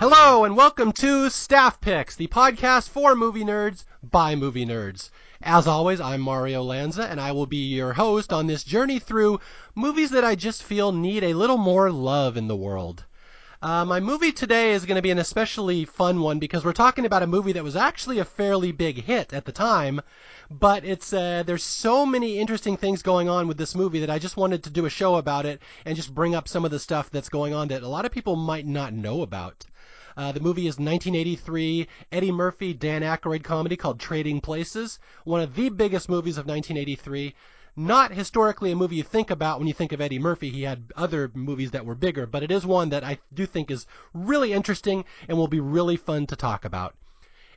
Hello and welcome to Staff Picks, the podcast for movie nerds by movie nerds. As always, I'm Mario Lanza, and I will be your host on this journey through movies that I just feel need a little more love in the world. My movie today is going to be an especially fun one because we're talking about a movie that was actually a fairly big hit at the time, but it's there's so many interesting things going on with this movie that I just wanted to do a show about it and just bring up some of the stuff that's going on that a lot of people might not know about. The movie is 1983, Eddie Murphy, Dan Aykroyd comedy called Trading Places, one of the biggest movies of 1983. Not historically a movie you think about when you think of Eddie Murphy. He had other movies that were bigger, but it is one that I do think is really interesting and will be really fun to talk about.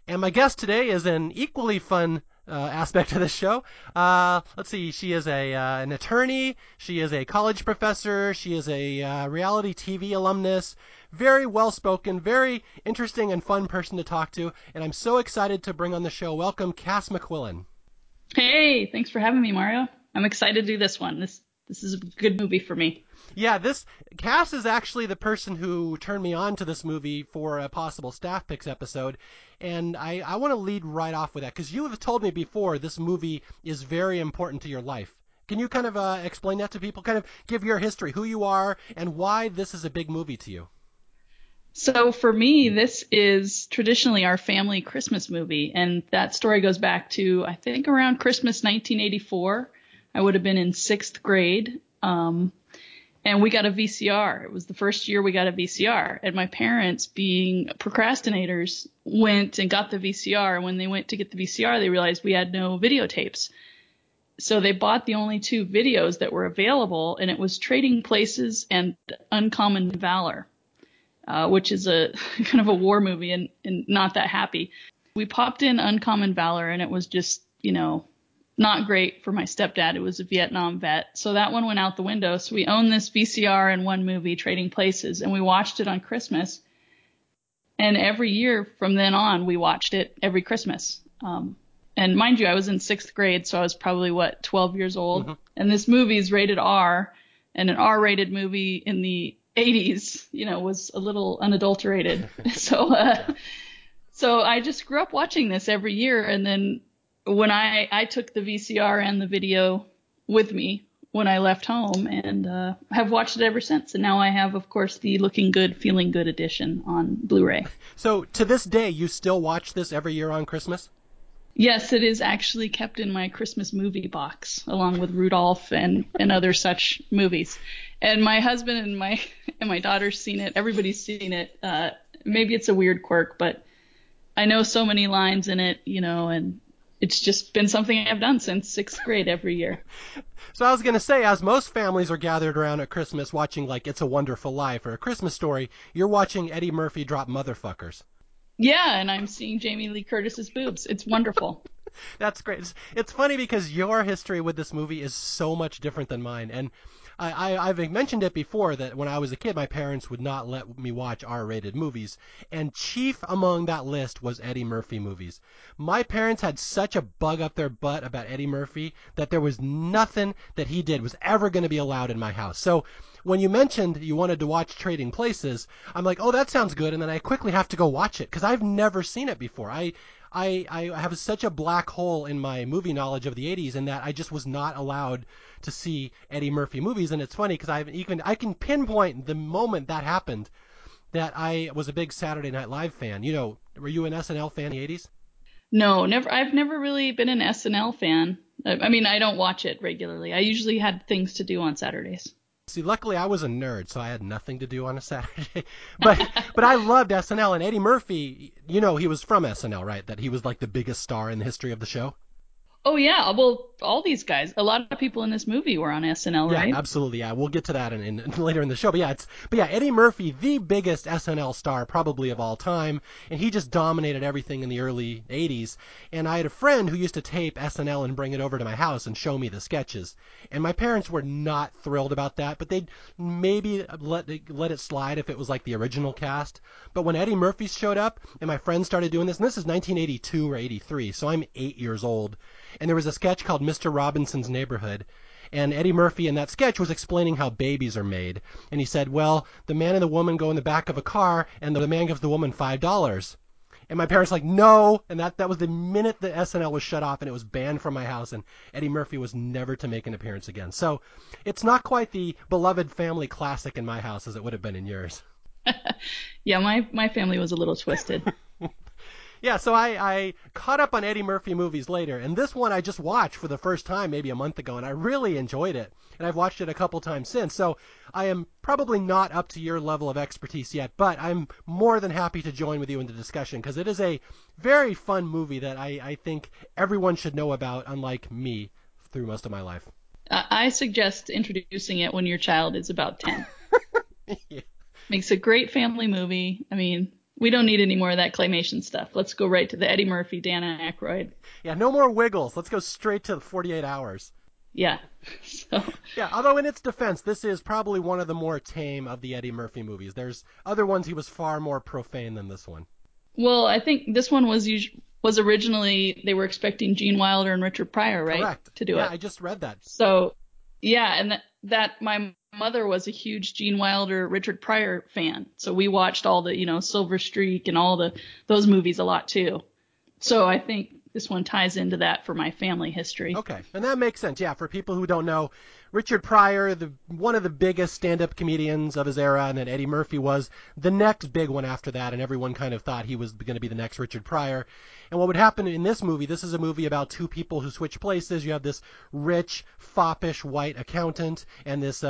And my guest today is an equally fun aspect of this show. Let's see, she is an attorney, she is a college professor, she is a reality TV alumnus, very well-spoken, very interesting and fun person to talk to, and I'm so excited to bring on the show. Welcome, Cass McQuillan. Hey, thanks for having me, Mario. I'm excited to do this one. This is a good movie for me. Yeah, Cass is actually the person who turned me on to this movie for a possible Staff Picks episode, and I want to lead right off with that, because you have told me before this movie is very important to your life. Can you kind of explain that to people, kind of give your history, who you are, and why this is a big movie to you? So for me, this is traditionally our family Christmas movie, and that story goes back to, I think, around Christmas 1984. I would have been in sixth grade, and we got a VCR. It was the first year we got a VCR, and my parents, being procrastinators, went and got the VCR, and when they went to get the VCR, they realized we had no videotapes. So they bought the only two videos that were available, and it was Trading Places and Uncommon Valor, which is a kind of a war movie and not that happy. We popped in Uncommon Valor, and it was just, you know, not great for my stepdad, who was a Vietnam vet. So that one went out the window. So we owned this VCR and one movie, Trading Places, and we watched it on Christmas. And every year from then on, we watched it every Christmas. And mind you, I was in sixth grade, so I was probably, 12 years old. Mm-hmm. And this movie is rated R, and an R-rated movie in the 80s, you know, was a little unadulterated. So I just grew up watching this every year, and then when I took the VCR and the video with me when I left home, and have watched it ever since. And now I have, of course, the Looking Good, Feeling Good edition on Blu-ray. So to this day, you still watch this every year on Christmas? Yes, it is actually kept in my Christmas movie box, along with Rudolph and other such movies. And my husband and my daughter's seen it. Everybody's seen it. Maybe it's a weird quirk, but I know so many lines in it, you know, and it's just been something I've done since sixth grade every year. So I was going to say, as most families are gathered around at Christmas watching, like, It's a Wonderful Life or A Christmas Story, you're watching Eddie Murphy drop motherfuckers. Yeah, and I'm seeing Jamie Lee Curtis's boobs. It's wonderful. That's great. It's funny because your history with this movie is so much different than mine. And I've mentioned it before that when I was a kid, my parents would not let me watch R-rated movies, and chief among that list was Eddie Murphy movies. My parents had such a bug up their butt about Eddie Murphy that there was nothing that he did was ever going to be allowed in my house. So when you mentioned you wanted to watch Trading Places, I'm like, oh, that sounds good, and then I quickly have to go watch it because I've never seen it before. I have such a black hole in my movie knowledge of the 80s in that I just was not allowed to see Eddie Murphy movies. And it's funny because I can pinpoint the moment that happened that I was a big Saturday Night Live fan. You know, were you an SNL fan in the 80s? No, never. I've never really been an SNL fan. I mean, I don't watch it regularly. I usually had things to do on Saturdays. See, luckily I was a nerd, so I had nothing to do on a Saturday. But I loved SNL, and Eddie Murphy, you know, he was from SNL, right? That he was like the biggest star in the history of the show. Oh, yeah. Well, all these guys, a lot of people in this movie were on SNL, right? Yeah, absolutely. Yeah, we'll get to that in later in the show. But yeah, Eddie Murphy, the biggest SNL star probably of all time, and he just dominated everything in the early 80s. And I had a friend who used to tape SNL and bring it over to my house and show me the sketches. And my parents were not thrilled about that, but they'd maybe let it slide if it was like the original cast. But when Eddie Murphy showed up and my friends started doing this, and this is 1982 or 83, so I'm 8 years old, and there was a sketch called Mr. Robinson's Neighborhood, And Eddie Murphy in that sketch was explaining how babies are made. And he said, well, the man and the woman go in the back of a car, and the man gives the woman $5. And my parents were like, no. And that was the minute the SNL was shut off, and it was banned from my house. And Eddie Murphy was never to make an appearance again. So it's not quite the beloved family classic in my house as it would have been in yours. Yeah, my family was a little twisted. Yeah, so I caught up on Eddie Murphy movies later, and this one I just watched for the first time maybe a month ago, and I really enjoyed it, and I've watched it a couple times since, so I am probably not up to your level of expertise yet, but I'm more than happy to join with you in the discussion, because it is a very fun movie that I think everyone should know about, unlike me, through most of my life. I suggest introducing it when your child is about 10. Yeah. Makes a great family movie. I mean, we don't need any more of that claymation stuff. Let's go right to the Eddie Murphy, Dan Aykroyd. Yeah, no more wiggles. Let's go straight to the 48 Hours. Yeah. So. Yeah, although in its defense, this is probably one of the more tame of the Eddie Murphy movies. There's other ones he was far more profane than this one. Well, I think this one was originally, they were expecting Gene Wilder and Richard Pryor, right? Correct. To do it. Yeah, I just read that. So, yeah, and that my mother was a huge Gene Wilder, Richard Pryor fan. So we watched all the, Silver Streak and all those movies a lot too. So I think this one ties into that for my family history. Okay. And that makes sense. Yeah. For people who don't know, Richard Pryor, one of the biggest stand-up comedians of his era, and then Eddie Murphy was the next big one after that, and everyone kind of thought he was going to be the next Richard Pryor. And what would happen in this movie, this is a movie about two people who switch places. You have this rich, foppish white accountant and this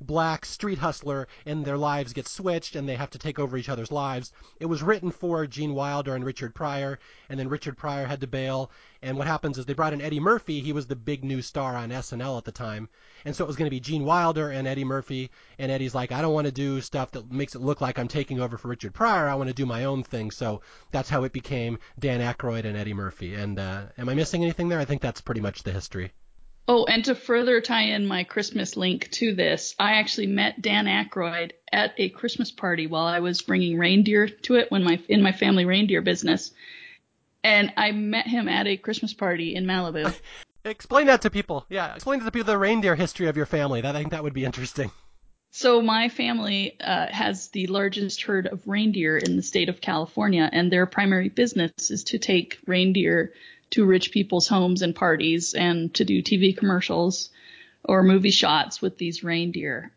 black street hustler, and their lives get switched, and they have to take over each other's lives. It was written for Gene Wilder and Richard Pryor, and then Richard Pryor had to bail. And what happens is they brought in Eddie Murphy. He was the big new star on SNL at the time. And so it was going to be Gene Wilder and Eddie Murphy. And Eddie's like, I don't want to do stuff that makes it look like I'm taking over for Richard Pryor. I want to do my own thing. So that's how it became Dan Aykroyd and Eddie Murphy. And am I missing anything there? I think that's pretty much the history. Oh, and to further tie in my Christmas link to this, I actually met Dan Aykroyd at a Christmas party while I was bringing reindeer to it in my family reindeer business. And I met him at a Christmas party in Malibu. Explain that to people. Yeah, explain to people the reindeer history of your family. I think that would be interesting. So my family has the largest herd of reindeer in the state of California, and their primary business is to take reindeer to rich people's homes and parties and to do TV commercials or movie shots with these reindeer.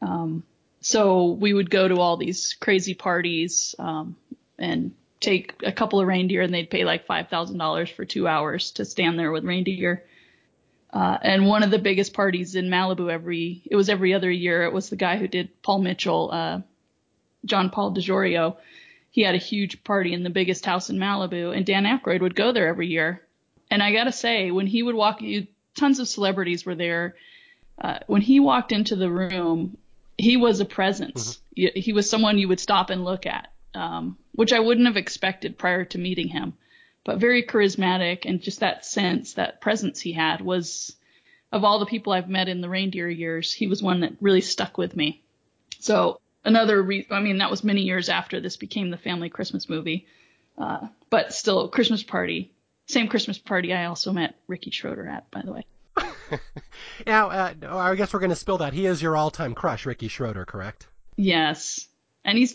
So we would go to all these crazy parties and take a couple of reindeer, and they'd pay like $5,000 for 2 hours to stand there with reindeer. And one of the biggest parties in Malibu every other year. It was the guy who did Paul Mitchell, John Paul DiGiorio. He had a huge party in the biggest house in Malibu, and Dan Aykroyd would go there every year. And I got to say, when he would walk, tons of celebrities were there. When he walked into the room, he was a presence. Mm-hmm. He was someone you would stop and look at. Which I wouldn't have expected prior to meeting him, but very charismatic, and just that sense, that presence he had was, of all the people I've met in the reindeer years, he was one that really stuck with me. So that was many years after this became the family Christmas movie, but still Christmas party, same Christmas party I also met Ricky Schroeder at, by the way. Now, I guess we're going to spill that. He is your all-time crush, Ricky Schroeder, correct? Yes. And he's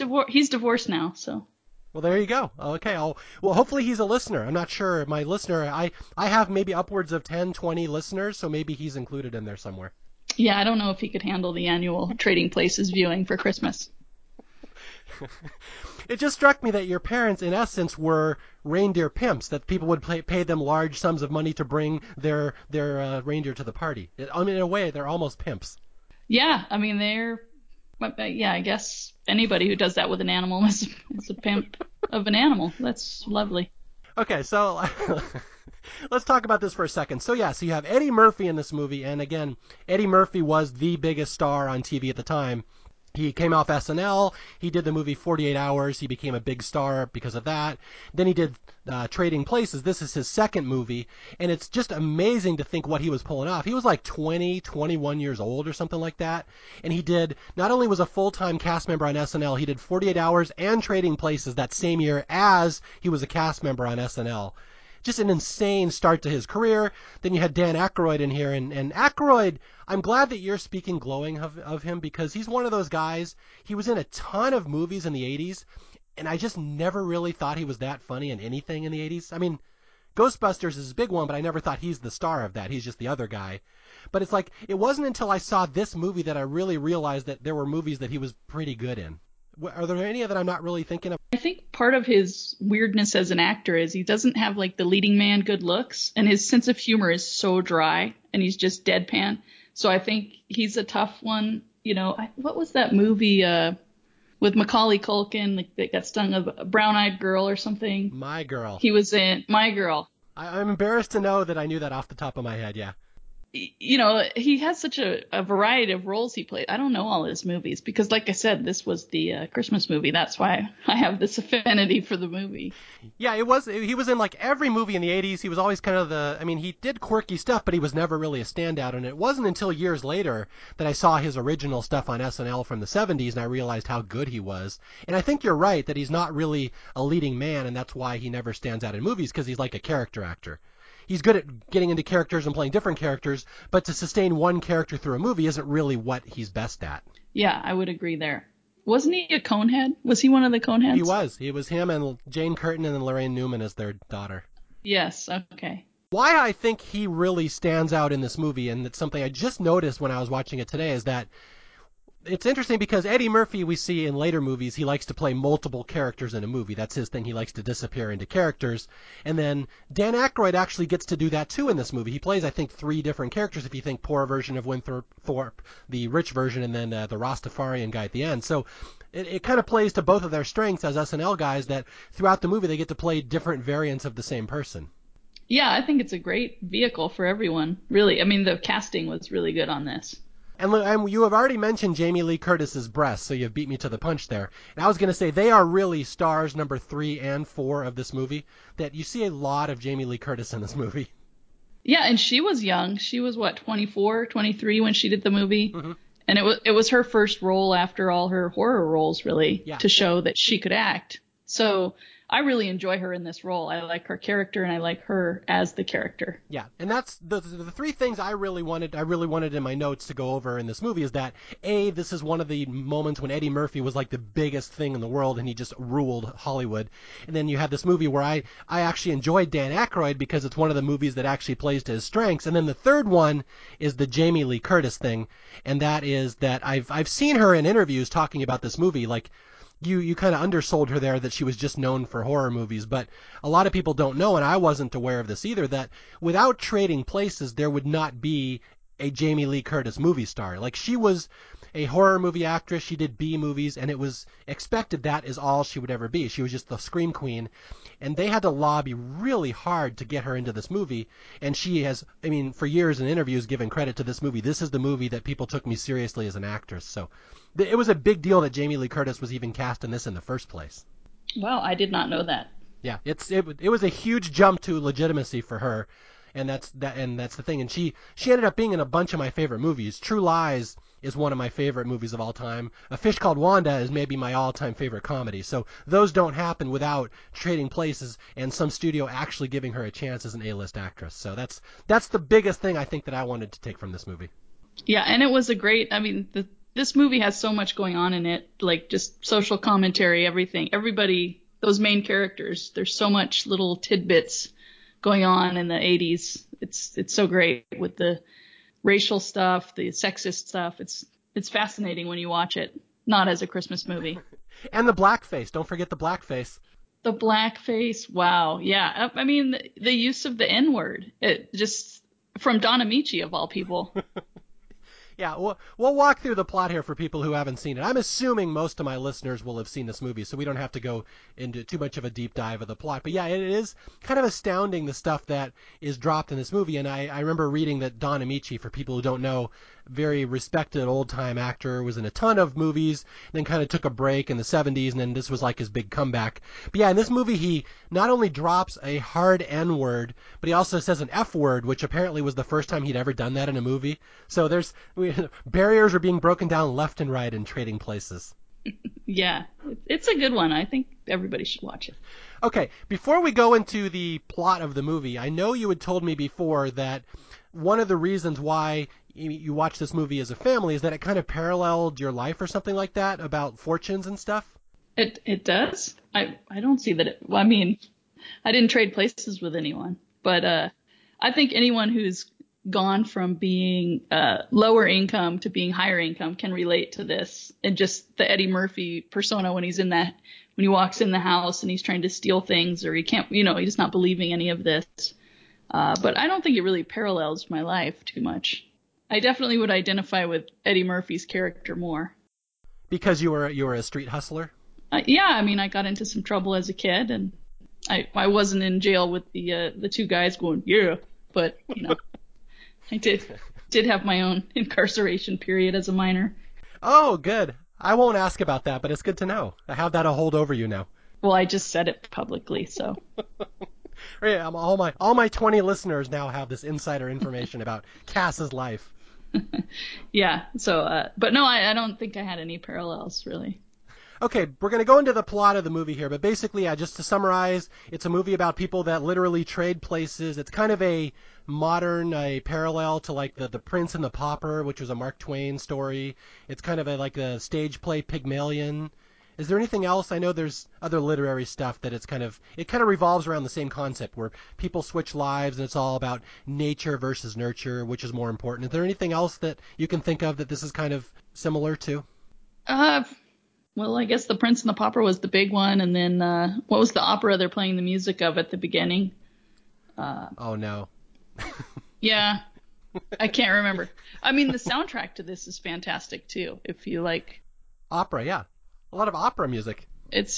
divorced now, so. Well, there you go. Okay. Well, hopefully he's a listener. I'm not sure. My listener, I have maybe upwards of 10, 20 listeners, so maybe he's included in there somewhere. Yeah, I don't know if he could handle the annual Trading Places viewing for Christmas. It just struck me that your parents, in essence, were reindeer pimps, that people would pay them large sums of money to bring their reindeer to the party. In a way, they're almost pimps. Yeah, I guess anybody who does that with an animal is a pimp of an animal. That's lovely. Okay, so let's talk about this for a second. So, yeah, so you have Eddie Murphy in this movie. And, again, Eddie Murphy was the biggest star on TV at the time. He came off SNL. He did the movie 48 Hours. He became a big star because of that. Then he did Trading Places. This is his second movie. And it's just amazing to think what he was pulling off. He was like 20, 21 years old or something like that. And he did, not only was a full-time cast member on SNL, he did 48 Hours and Trading Places that same year as he was a cast member on SNL. just an insane start to his career. Then you had Dan Aykroyd in here, and Aykroyd, I'm glad that you're speaking glowing of him, because he's one of those guys. He was in a ton of movies in the 80s, and I just never really thought he was that funny in anything in the 80s. I mean, Ghostbusters is a big one, but I never thought he's the star of that. He's just the other guy. But it's like, it wasn't until I saw this movie that I really realized that there were movies that he was pretty good in. Are there any that I'm not really thinking of? I think part of his weirdness as an actor is he doesn't have, like, the leading man good looks, and his sense of humor is so dry, and he's just deadpan. So I think he's a tough one. You know, what was that movie with Macaulay Culkin, like, that got stung of a brown-eyed girl or something? My Girl. He was in My Girl. I'm embarrassed to know that I knew that off the top of my head, yeah. You know, he has such a variety of roles he played. I don't know all his movies because, like I said, this was the Christmas movie. That's why I have this affinity for the movie. Yeah, it was. He was in, like, every movie in the 80s. He was always kind of the – I mean, he did quirky stuff, but he was never really a standout. And it wasn't until years later that I saw his original stuff on SNL from the 70s and I realized how good he was. And I think you're right that he's not really a leading man, and that's why he never stands out in movies, because he's like a character actor. He's good at getting into characters and playing different characters, but to sustain one character through a movie isn't really what he's best at. Yeah, I would agree there. Wasn't he a Conehead? Was he one of the Coneheads? He was. It was him and Jane Curtin and then Lorraine Newman as their daughter. Yes, okay. Why I think he really stands out in this movie, and it's something I just noticed when I was watching it today, is that it's interesting because Eddie Murphy, we see in later movies, he likes to play multiple characters in a movie. That's his thing. He likes to disappear into characters. And then Dan Aykroyd actually gets to do that too in this movie. He plays, I think, three different characters, if you think poor version of Winthorpe, the rich version, and then the Rastafarian guy at the end. So it kind of plays to both of their strengths as SNL guys that throughout the movie they get to play different variants of the same person. Yeah, I think it's a great vehicle for everyone, really. I mean, the casting was really good on this. And you have already mentioned Jamie Lee Curtis's breasts, so you've beat me to the punch there. And I was going to say they are really stars number 3 and 4 of this movie, that you see a lot of Jamie Lee Curtis in this movie. Yeah, and she was young. She was, what, 24, 23 when she did the movie? Mm-hmm. And it was her first role after all her horror roles, really, yeah, to show that she could act. So I really enjoy her in this role. I like her character, and I like her as the character. Yeah, and that's the three things I really wanted in my notes to go over in this movie is that, A, this is one of the moments when Eddie Murphy was like the biggest thing in the world, and he just ruled Hollywood. And then you have this movie where I actually enjoyed Dan Aykroyd because it's one of the movies that actually plays to his strengths. And then the third one is the Jamie Lee Curtis thing, and that is that I've seen her in interviews talking about this movie, like, You kind of undersold her there that she was just known for horror movies, but a lot of people don't know, and I wasn't aware of this either, that without Trading Places, there would not be a Jamie Lee Curtis movie star. Like, she was a horror movie actress, she did B movies, and it was expected that is all she would ever be. She was just the scream queen, and they had to lobby really hard to get her into this movie, and she has, I mean, for years in interviews given credit to this movie. This is the movie that people took me seriously as an actress, so it was a big deal that Jamie Lee Curtis was even cast in this in the first place. Wow, I did not know that. Yeah, it was a huge jump to legitimacy for her, and that's the thing. And she ended up being in a bunch of my favorite movies. True Lies is one of my favorite movies of all time. A Fish Called Wanda is maybe my all-time favorite comedy. So those don't happen without Trading Places and some studio actually giving her a chance as an A-list actress. So that's the biggest thing I think that I wanted to take from this movie. Yeah, and it was a great, I mean, this movie has so much going on in it, like just social commentary, everything. Everybody, those main characters, there's so much little tidbits going on in the 80s. It's so great with the racial stuff, the sexist stuff. It's fascinating when you watch it, not as a Christmas movie. And the blackface. Don't forget the blackface. The blackface. Wow. Yeah. I mean, the use of the N-word, it just from Don Ameche of all people. Yeah, we'll walk through the plot here for people who haven't seen it. I'm assuming most of my listeners will have seen this movie, so we don't have to go into too much of a deep dive of the plot. But yeah, it is kind of astounding the stuff that is dropped in this movie. And I remember reading that Don Ameche, for people who don't know, very respected old-time actor, was in a ton of movies, and then kind of took a break in the 70s, and then this was like his big comeback. But yeah, in this movie, he not only drops a hard N-word, but he also says an F-word, which apparently was the first time he'd ever done that in a movie. So there's... barriers are being broken down left and right in Trading Places. Yeah, it's a good one. I think everybody should watch it. Okay, before we go into the plot of the movie, I know you had told me before that one of the reasons why you watched this movie as a family is that it kind of paralleled your life or something like that about fortunes and stuff. It does. I don't see that. I mean, I didn't trade places with anyone, but I think anyone who's gone from being lower income to being higher income can relate to this. And just the Eddie Murphy persona when he walks in the house and he's trying to steal things, or he can't, he's not believing any of this. But I don't think it really parallels my life too much. I definitely would identify with Eddie Murphy's character more. Because you were a street hustler? Yeah, I mean, I got into some trouble as a kid, and I wasn't in jail with the two guys going, yeah, but, I did have my own incarceration period as a minor. Oh, good. I won't ask about that, but it's good to know. I have that a hold over you now. Well, I just said it publicly, so. Yeah, all my 20 listeners now have this insider information about Cass's life. Yeah. So, but no, I don't think I had any parallels really. Okay, we're going to go into the plot of the movie here, but basically, just to summarize, it's a movie about people that literally trade places. It's kind of a modern, a parallel to like the Prince and the Pauper, which was a Mark Twain story. It's kind of like a stage play Pygmalion. Is there anything else? I know there's other literary stuff that it kind of revolves around the same concept where people switch lives and it's all about nature versus nurture, which is more important. Is there anything else that you can think of that this is kind of similar to? Well, I guess The Prince and the Pauper was the big one. And then what was the opera they're playing the music of at the beginning? Oh, no. Yeah, I can't remember. I mean, the soundtrack to this is fantastic, too, if you like. Opera, yeah. A lot of opera music. It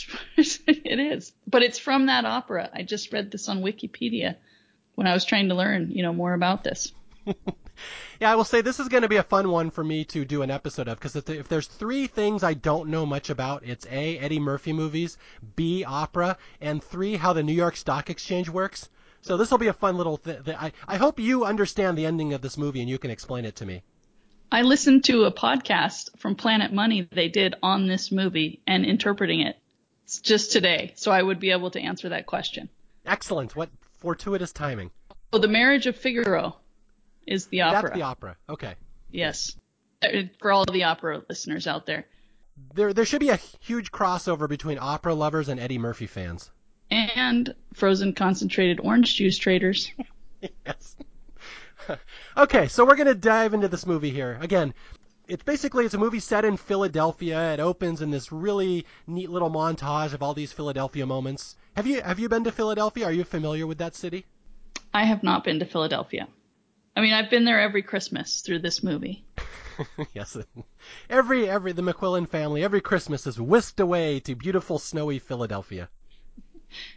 is. But it's from that opera. I just read this on Wikipedia when I was trying to learn, more about this. Yeah, I will say this is going to be a fun one for me to do an episode of, because if there's three things I don't know much about, it's A, Eddie Murphy movies, B, opera, and 3, how the New York Stock Exchange works. So this will be a fun little thing. I hope you understand the ending of this movie and you can explain it to me. I listened to a podcast from Planet Money they did on this movie and interpreting it just today, so I would be able to answer that question. Excellent. What fortuitous timing. Oh, The Marriage of Figaro is the opera. That's the opera. Okay. Yes. For all the opera listeners out there. There should be a huge crossover between opera lovers and Eddie Murphy fans. And frozen concentrated orange juice traders. Yes. Okay, so we're going to dive into this movie here. Again, it's a movie set in Philadelphia. It opens in this really neat little montage of all these Philadelphia moments. Have you been to Philadelphia? Are you familiar with that city? I have not been to Philadelphia. I mean, I've been there every Christmas through this movie. Yes. Every the McQuillan family, every Christmas is whisked away to beautiful, snowy Philadelphia.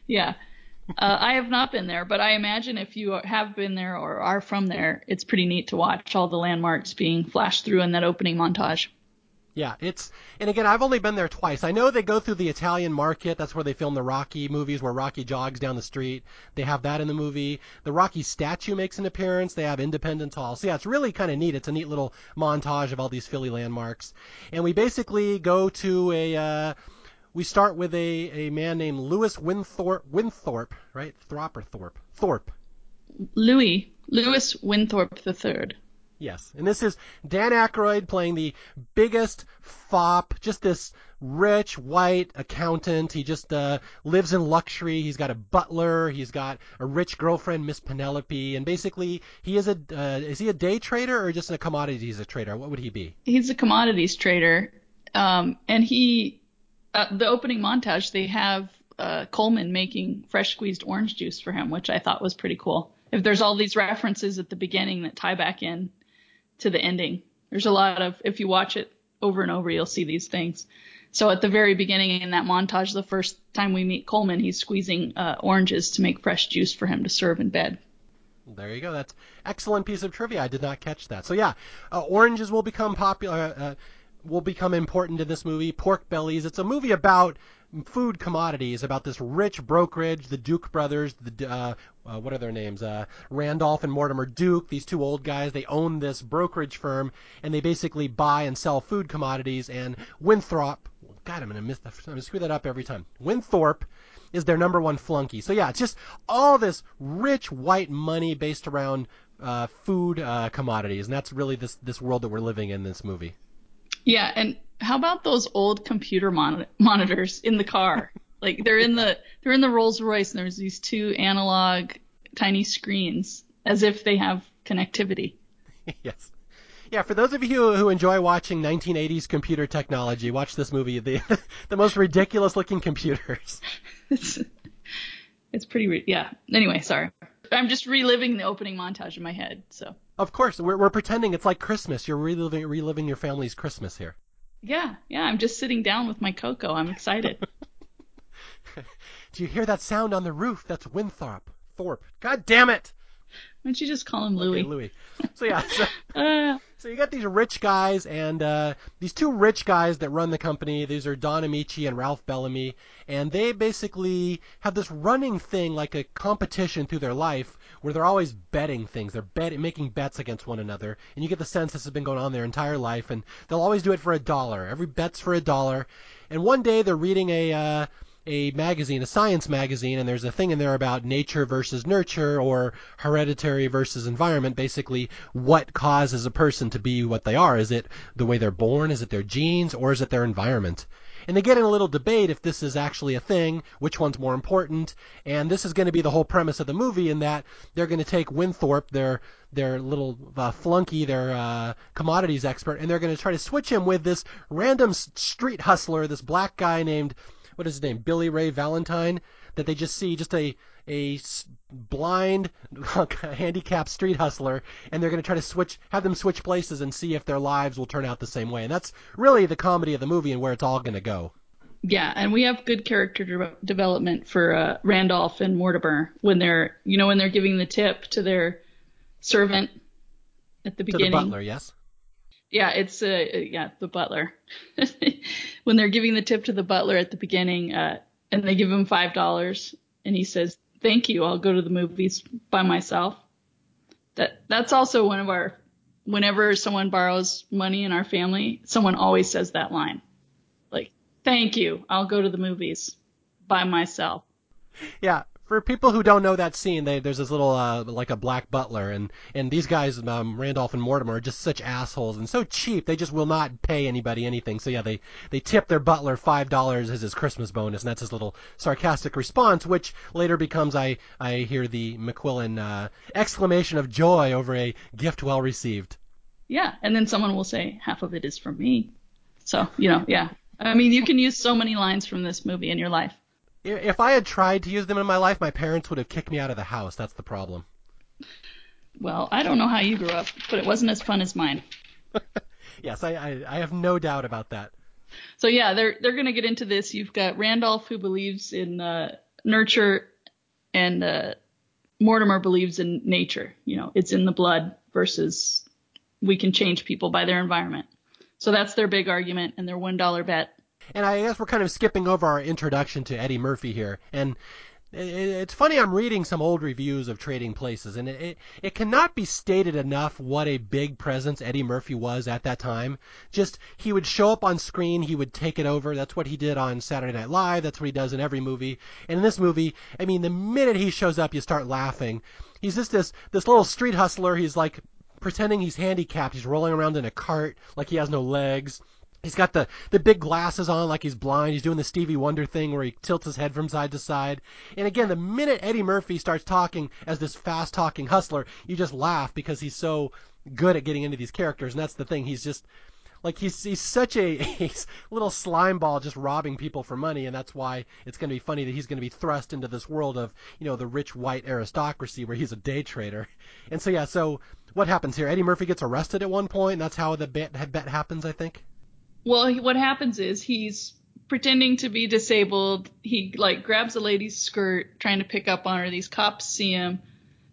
Yeah. I have not been there, but I imagine if you have been there or are from there, it's pretty neat to watch all the landmarks being flashed through in that opening montage. Yeah, and again, I've only been there twice. I know they go through the Italian market. That's where they film the Rocky movies, where Rocky jogs down the street. They have that in the movie. The Rocky statue makes an appearance. They have Independence Hall. So yeah, it's really kind of neat. It's a neat little montage of all these Philly landmarks. And we basically go to we start with a man named Louis Winthorpe, right? Throp or Thorpe? Thorpe. Louis Winthorpe III. Yes, and this is Dan Aykroyd playing the biggest fop, just this rich, white accountant. He just lives in luxury. He's got a butler. He's got a rich girlfriend, Miss Penelope. And basically, he is is he a day trader or just a commodities trader? What would he be? He's a commodities trader, and he... the opening montage, they have Coleman making fresh squeezed orange juice for him, which I thought was pretty cool. If there's all these references at the beginning that tie back in to the ending, there's a lot of, if you watch it over and over, you'll see these things. So at the very beginning in that montage, the first time we meet Coleman, he's squeezing oranges to make fresh juice for him to serve in bed. There you go. That's excellent piece of trivia. I did not catch that. So yeah, oranges will become popular. Will become important in this movie. Pork Bellies. It's a movie about food commodities, about this rich brokerage, the Duke brothers, what are their names? Randolph and Mortimer Duke, these two old guys, they own this brokerage firm, and they basically buy and sell food commodities, and Winthrop God, I'm going to miss that. I'm going to screw that up every time. Winthorpe is their number one flunky. So, yeah, it's just all this rich white money based around food commodities. And that's really this world that we're living in this movie. Yeah, and how about those old computer monitors in the car? Like they're in the Rolls Royce, and there's these two analog tiny screens as if they have connectivity. Yes. Yeah, for those of you who enjoy watching 1980s computer technology, watch this movie. The most ridiculous looking computers. It's pretty, yeah. Anyway, sorry. I'm just reliving the opening montage in my head. So of course, we're pretending it's like Christmas. You're reliving your family's Christmas here. Yeah. I'm just sitting down with my cocoa. I'm excited. Do you hear that sound on the roof? That's Winthorpe. Thorpe. God damn it! Why don't you just call him Louie? Okay, Louie. So yeah, so you got these rich guys and these two rich guys that run the company. These are Don Ameche and Ralph Bellamy, and they basically have this running thing like a competition through their life where they're always betting things. They're making bets against one another, and you get the sense this has been going on their entire life, and they'll always do it for $1. Every bet's for $1, and one day they're reading a magazine, a science magazine, and there's a thing in there about nature versus nurture or hereditary versus environment. Basically, what causes a person to be what they are? Is it the way they're born? Is it their genes? Or is it their environment? And they get in a little debate if this is actually a thing, which one's more important. And this is going to be the whole premise of the movie, in that they're going to take Winthorpe, their little flunky, their commodities expert, and they're going to try to switch him with this random street hustler, this black guy named... what is his name? Billy Ray Valentine, that they just see, just a blind, handicapped street hustler, and they're going to try to have them switch places and see if their lives will turn out the same way. And that's really the comedy of the movie and where it's all going to go. Yeah, and we have good character development for Randolph and Mortimer when they're giving the tip to their servant at the beginning. To the butler, yes. Yeah, it's the butler. When they're giving the tip to the butler at the beginning, and they give him $5, and he says, "Thank you, I'll go to the movies by myself." That's also one of our. Whenever someone borrows money in our family, someone always says that line, like, "Thank you, I'll go to the movies by myself." Yeah. For people who don't know that scene, there's this little, like a black butler, and these guys, Randolph and Mortimer, are just such assholes and so cheap, they just will not pay anybody anything. So yeah, they tip their butler $5 as his Christmas bonus, and that's his little sarcastic response, which later becomes, I hear the McQuillan exclamation of joy over a gift well received. Yeah, and then someone will say, half of it is from me. So, yeah. I mean, you can use so many lines from this movie in your life. If I had tried to use them in my life, my parents would have kicked me out of the house. That's the problem. Well, I don't know how you grew up, but it wasn't as fun as mine. Yes, I have no doubt about that. So, yeah, they're going to get into this. You've got Randolph, who believes in nurture, and Mortimer believes in nature. It's in the blood versus we can change people by their environment. So that's their big argument and their $1 bet. And I guess we're kind of skipping over our introduction to Eddie Murphy here. And it's funny, I'm reading some old reviews of Trading Places, and it cannot be stated enough what a big presence Eddie Murphy was at that time. Just, he would show up on screen, he would take it over. That's what he did on Saturday Night Live. That's what he does in every movie. And in this movie, I mean, the minute he shows up, you start laughing. He's just this little street hustler. He's like pretending he's handicapped. He's rolling around in a cart like he has no legs. He's got the big glasses on like he's blind. He's doing the Stevie Wonder thing where he tilts his head from side to side. And again, the minute Eddie Murphy starts talking as this fast-talking hustler, you just laugh because he's so good at getting into these characters. And that's the thing. He's just like he's such a little slime ball just robbing people for money. And that's why it's going to be funny that he's going to be thrust into this world of, the rich white aristocracy where he's a day trader. And so, yeah, so what happens here? Eddie Murphy gets arrested at one point. And that's how the bet happens, I think. Well, what happens is he's pretending to be disabled. He grabs a lady's skirt, trying to pick up on her. These cops see him.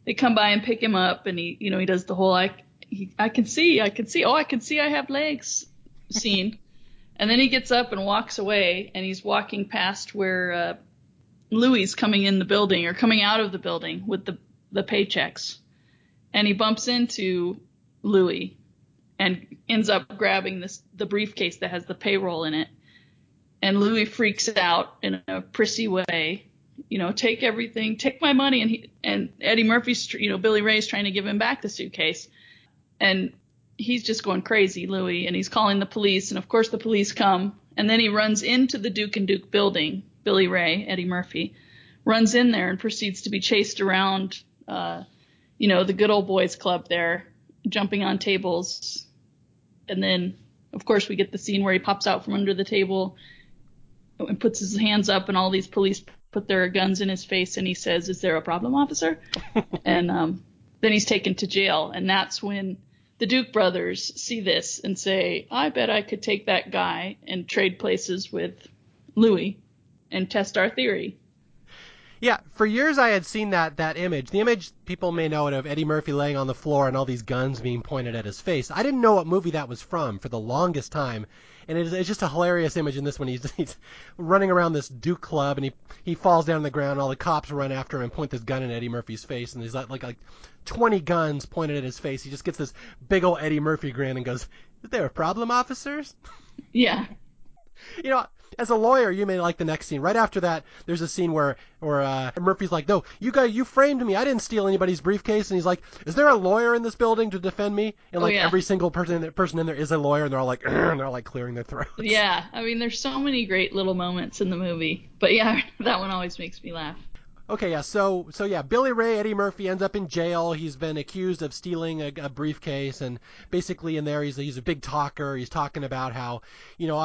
They come by and pick him up, and he, he does the whole I can see. Oh, I can see. I have legs scene. And then he gets up and walks away, and he's walking past where Louie's coming in the building or coming out of the building with the paychecks, and he bumps into Louie. And ends up grabbing the briefcase that has the payroll in it. And Louis freaks out in a prissy way, you know, take everything, take my money. And Eddie Murphy's, you know, Billy Ray's trying to give him back the suitcase. And he's just going crazy, Louis, and he's calling the police. And, of course, the police come. And then he runs into the Duke and Duke building, Billy Ray, Eddie Murphy, runs in there and proceeds to be chased around, you know, the good old boys club there, jumping on tables. And then, of course, we get the scene where he pops out from under the table and puts his hands up, and all these police put their guns in his face, and he says, "Is there a problem, officer?" And then he's taken to jail. And that's when the Duke brothers see this and say, I bet I could take that guy and trade places with Louis and test our theory. Yeah, for years I had seen that image. The image, people may know it, of Eddie Murphy laying on the floor and all these guns being pointed at his face. I didn't know what movie that was from for the longest time, and it's just a hilarious image in this one. He's running around this Duke club, and he falls down on the ground, and all the cops run after him and point this gun in Eddie Murphy's face, and there's like 20 guns pointed at his face. He just gets this big old Eddie Murphy grin and goes, "Is there a problem, officers?" Yeah. You know, as a lawyer, you may like the next scene. Right after that, there's a scene where Murphy's like, "No, you framed me. I didn't steal anybody's briefcase." And he's like, "Is there a lawyer in this building to defend me?" And like every single person in there is a lawyer, and they're all like, and they're all like clearing their throats. Yeah, I mean, there's so many great little moments in the movie, but yeah, that one always makes me laugh. Okay, yeah. So yeah, Billy Ray, Eddie Murphy ends up in jail. He's been accused of stealing a briefcase, and basically in there he's a big talker. He's talking about how, you know,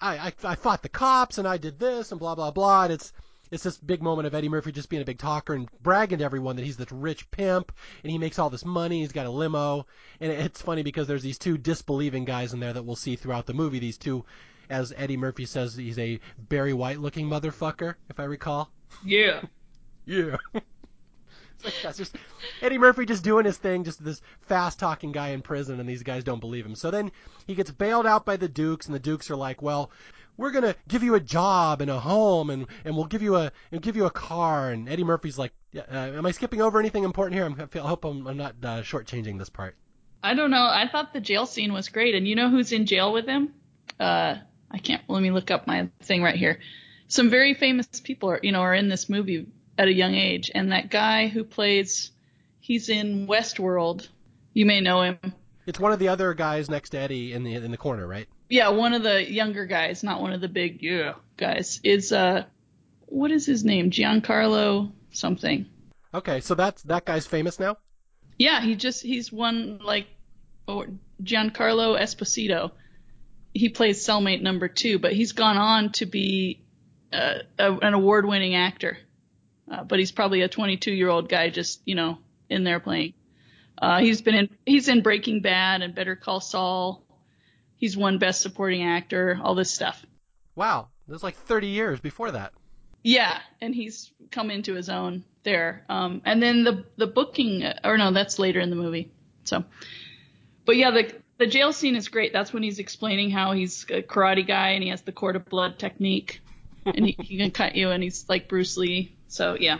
I fought the cops and I did this and blah blah blah. And it's this big moment of Eddie Murphy just being a big talker and bragging to everyone that he's this rich pimp and he makes all this money. He's got a limo, and it's funny because there's these two disbelieving guys in there that we'll see throughout the movie. These two, as Eddie Murphy says, he's a Barry White looking motherfucker, if I recall. Yeah. Yeah. That's just Eddie Murphy just doing his thing, just this fast-talking guy in prison, and these guys don't believe him. So then he gets bailed out by the Dukes, and the Dukes are like, "Well, we're gonna give you a job and a home, and we'll give you a car." And Eddie Murphy's like, "Am I skipping over anything important here? I hope I'm not shortchanging this part." I don't know. I thought the jail scene was great, and you know who's in jail with him? I can't. Let me look up my thing right here. Some very famous people are in this movie at a young age, and that guy who plays, he's in Westworld. You may know him. It's one of the other guys next to Eddie in the corner, right? Yeah, one of the younger guys, not one of the big guys. Is what is his name? Giancarlo something. Okay, so that's that guy's famous now. Yeah, he's won like Giancarlo Esposito. He plays cellmate number 2, but he's gone on to be an award-winning actor. But he's probably a 22-year-old guy just, you know, in there playing. He's in Breaking Bad and Better Call Saul. He's won Best Supporting Actor, all this stuff. Wow. That's like 30 years before that. Yeah, and he's come into his own there. And then the booking – or no, that's later in the movie. So, but, yeah, the jail scene is great. That's when he's explaining how he's a karate guy and he has the cord of blood technique. And he can cut you, and he's like Bruce Lee. So, yeah.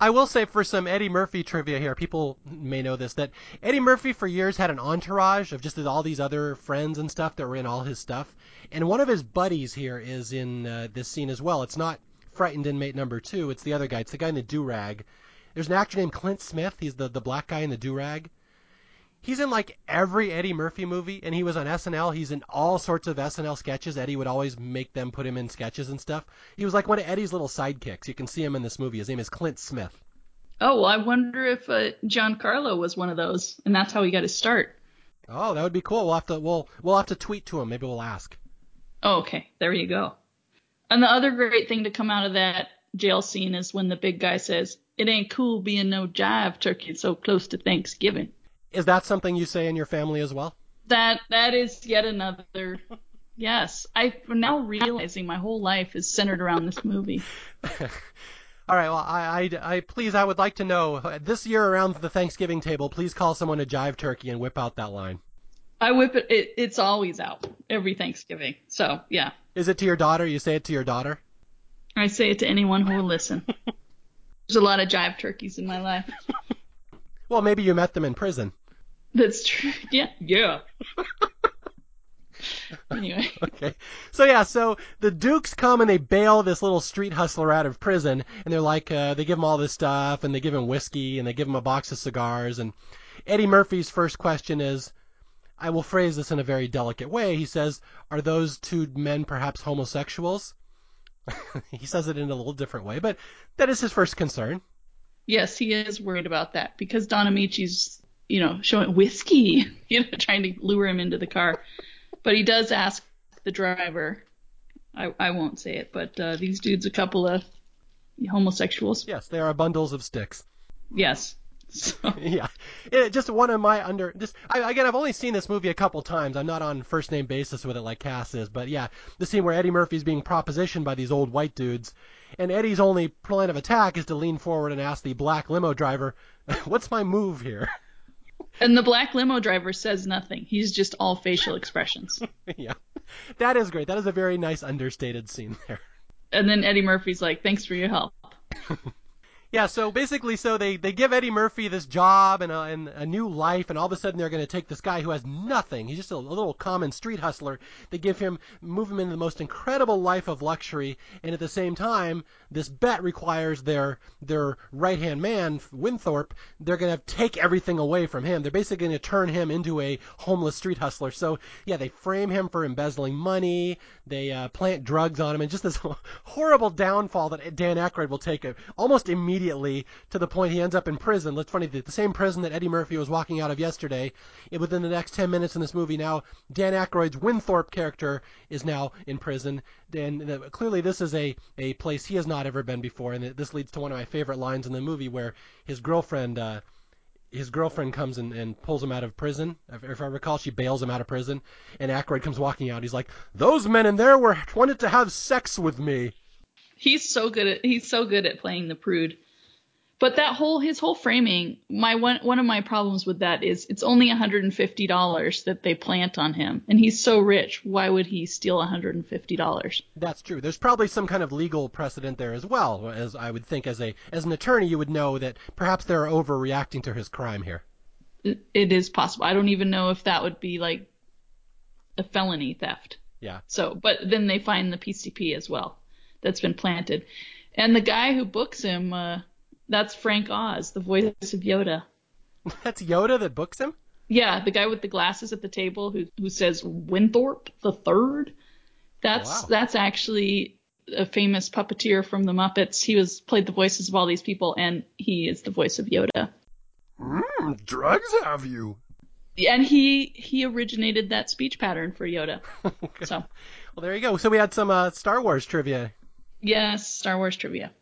I will say for some Eddie Murphy trivia here, people may know this, that Eddie Murphy for years had an entourage of just all these other friends and stuff that were in all his stuff. And one of his buddies here is in this scene as well. It's not Frightened Inmate number 2. It's the other guy. It's the guy in the do-rag. There's an actor named Clint Smith. He's the black guy in the do-rag. He's in like every Eddie Murphy movie, and he was on SNL. He's in all sorts of SNL sketches. Eddie would always make them put him in sketches and stuff. He was like one of Eddie's little sidekicks. You can see him in this movie. His name is Clint Smith. Oh, well, I wonder if Giancarlo was one of those, and that's how he got his start. Oh, that would be cool. We'll have to tweet to him. Maybe we'll ask. Oh, okay. There you go. And the other great thing to come out of that jail scene is when the big guy says, "It ain't cool being no jive turkey so close to Thanksgiving." Is that something you say in your family as well? That is yet another. Yes. I'm now realizing my whole life is centered around this movie. All right. Well, I would like to know this year around the Thanksgiving table, please call someone a jive turkey and whip out that line. I whip it. It's always out every Thanksgiving. So, yeah. Is it to your daughter? You say it to your daughter? I say it to anyone who will listen. There's a lot of jive turkeys in my life. Well, maybe you met them in prison. That's true. Yeah. Anyway. Okay. So, yeah, so the Dukes come and they bail this little street hustler out of prison, and they're like, they give him all this stuff, and they give him whiskey, and they give him a box of cigars, and Eddie Murphy's first question is, I will phrase this in a very delicate way, he says, are those two men perhaps homosexuals? He says it in a little different way, but that is his first concern. Yes, he is worried about that, because Don Ameche's, you know, showing whiskey, you know, trying to lure him into the car. But he does ask the driver, I won't say it, but these dudes, a couple of homosexuals. Yes, they are bundles of sticks. Yes. So. Yeah, just one of my I've only seen this movie a couple times. I'm not on first name basis with it like Cass is, but yeah, the scene where Eddie Murphy's being propositioned by these old white dudes, and Eddie's only plan of attack is to lean forward and ask the black limo driver, "What's my move here?" And the black limo driver says nothing. He's just all facial expressions. Yeah, that is great. That is a very nice understated scene there. And then Eddie Murphy's like, "Thanks for your help." Yeah, so basically, so they give Eddie Murphy this job and a new life, and all of a sudden they're going to take this guy who has nothing. He's just a little common street hustler. They move him into the most incredible life of luxury, and at the same time, this bet requires their right-hand man, Winthorpe. They're going to take everything away from him. They're basically going to turn him into a homeless street hustler. So, yeah, they frame him for embezzling money. They plant drugs on him, and just this horrible downfall that Dan Aykroyd will take almost immediately. To the point he ends up in prison. That's funny, the same prison that Eddie Murphy was walking out of yesterday. Within the next 10 minutes in this movie now, Dan Aykroyd's Winthorpe character is now in prison. And clearly this is a place he has not ever been before, and this leads to one of my favorite lines in the movie where his girlfriend comes and pulls him out of prison. If I recall, she bails him out of prison, and Aykroyd comes walking out. He's like, those men in there wanted to have sex with me. He's so good at playing the prude. But his whole framing, one of my problems with that is it's only $150 that they plant on him, and he's so rich. Why would he steal $150? That's true. There's probably some kind of legal precedent there as well. As I would think, as an attorney, you would know that perhaps they're overreacting to his crime here. It is possible. I don't even know if that would be like a felony theft. Yeah. So, but then they find the PCP as well that's been planted, and the guy who books him. That's Frank Oz, the voice of Yoda. That's Yoda that books him? Yeah, the guy with the glasses at the table who says Winthorpe the Third. That's actually a famous puppeteer from the Muppets. He played the voices of all these people, and he is the voice of Yoda. Drugs have you. And he originated that speech pattern for Yoda. Okay. So, well, there you go. So we had some Star Wars trivia. Yes, Star Wars trivia.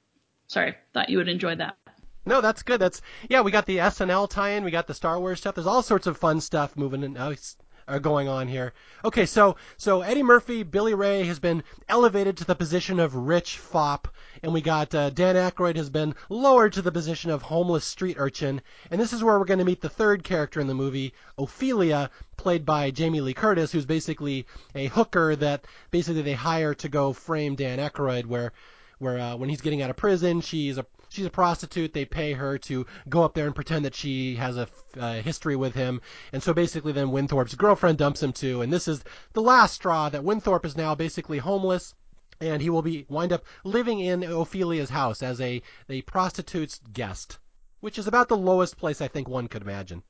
Sorry, thought you would enjoy that. No, that's good. We got the SNL tie-in, we got the Star Wars stuff. There's all sorts of fun stuff going on here. Okay, so Eddie Murphy, Billy Ray has been elevated to the position of rich fop, and we got Dan Aykroyd has been lowered to the position of homeless street urchin. And this is where we're going to meet the third character in the movie, Ophelia, played by Jamie Lee Curtis, who's basically a hooker that basically they hire to go frame Dan Aykroyd, where when he's getting out of prison, she's a prostitute. They pay her to go up there and pretend that she has a history with him. And so basically then Winthorpe's girlfriend dumps him too. And this is the last straw that Winthorpe is now basically homeless, and he will wind up living in Ophelia's house as a prostitute's guest, which is about the lowest place I think one could imagine.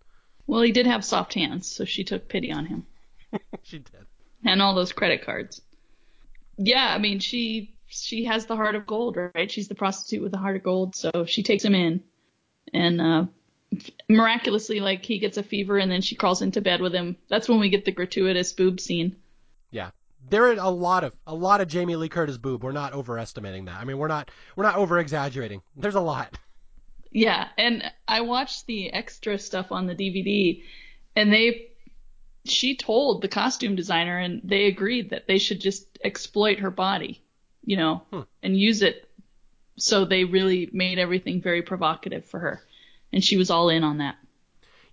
Well, he did have soft hands, so she took pity on him. She did. And all those credit cards. Yeah, I mean, she has the heart of gold, right? She's the prostitute with the heart of gold. So she takes him in, and miraculously, like, he gets a fever, and then she crawls into bed with him. That's when we get the gratuitous boob scene. Yeah. There are a lot of Jamie Lee Curtis boob. We're not overestimating that. I mean, we're not over-exaggerating. There's a lot. Yeah. And I watched the extra stuff on the DVD, and she told the costume designer, and they agreed that they should just exploit her body. You know, and use it. So they really made everything very provocative for her. And she was all in on that.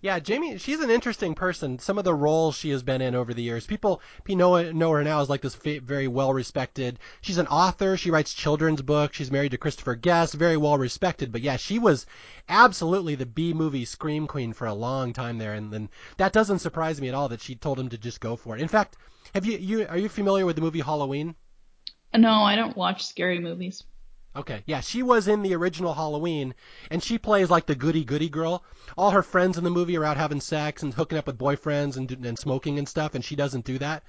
Yeah, Jamie, she's an interesting person. Some of the roles she has been in over the years, people know her now as like this very well-respected. She's an author. She writes children's books. She's married to Christopher Guest, very well-respected. But yeah, she was absolutely the B-movie scream queen for a long time there, and then that doesn't surprise me at all that she told him to just go for it. In fact, are you familiar with the movie Halloween? No, I don't watch scary movies. Okay, yeah, she was in the original Halloween, and she plays like the goody-goody girl. All her friends in the movie are out having sex and hooking up with boyfriends and smoking and stuff, and she doesn't do that.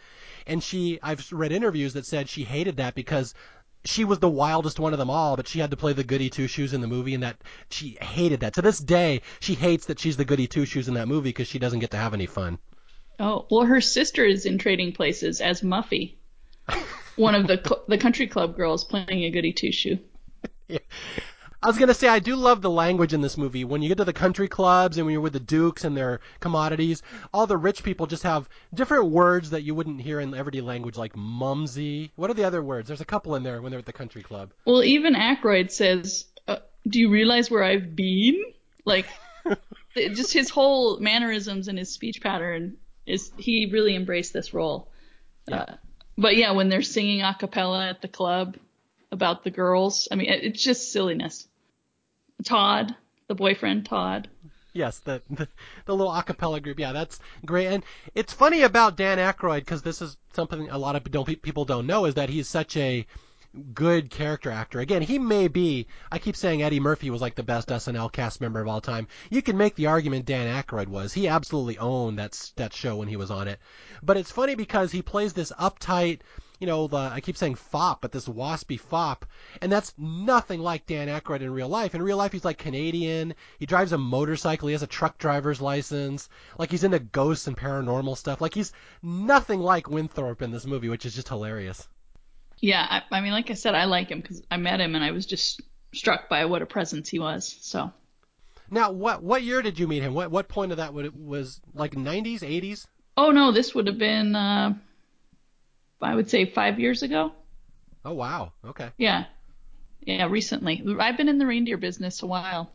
And I've read interviews that said she hated that because she was the wildest one of them all, but she had to play the goody two-shoes in the movie, and that she hated that. To this day, she hates that she's the goody two-shoes in that movie because she doesn't get to have any fun. Oh, well, her sister is in Trading Places as Muffy, one of the country club girls playing a goody two-shoe. I was going to say, I do love the language in this movie. When you get to the country clubs and when you're with the dukes and their commodities, all the rich people just have different words that you wouldn't hear in everyday language, like mumsy. What are the other words? There's a couple in there when they're at the country club. Well, even Aykroyd says, do you realize where I've been? Like, just his whole mannerisms and his speech pattern, he really embraced this role. Yeah. But yeah, when they're singing a cappella at the club about the girls. I mean, it's just silliness. Todd, the boyfriend, Todd. Yes, the little a cappella group. Yeah, that's great. And it's funny about Dan Aykroyd, because this is something a lot of people don't know, is that he's such a good character actor. Again, he may be, I keep saying Eddie Murphy was like the best SNL cast member of all time. You can make the argument Dan Aykroyd was. He absolutely owned that show when he was on it. But it's funny because he plays this uptight, I keep saying fop, but this waspy fop, and that's nothing like Dan Aykroyd in real life. In real life, he's like Canadian. He drives a motorcycle. He has a truck driver's license. Like, he's into ghosts and paranormal stuff. Like, he's nothing like Winthorpe in this movie, which is just hilarious. Yeah, I mean, like I said, I like him because I met him and I was just struck by what a presence he was. So. Now, what year did you meet him? What point of that was like 90s, 80s? Oh no, this would have been. I would say 5 years ago. Oh, wow. Okay. Yeah. Yeah, recently. I've been in the reindeer business a while.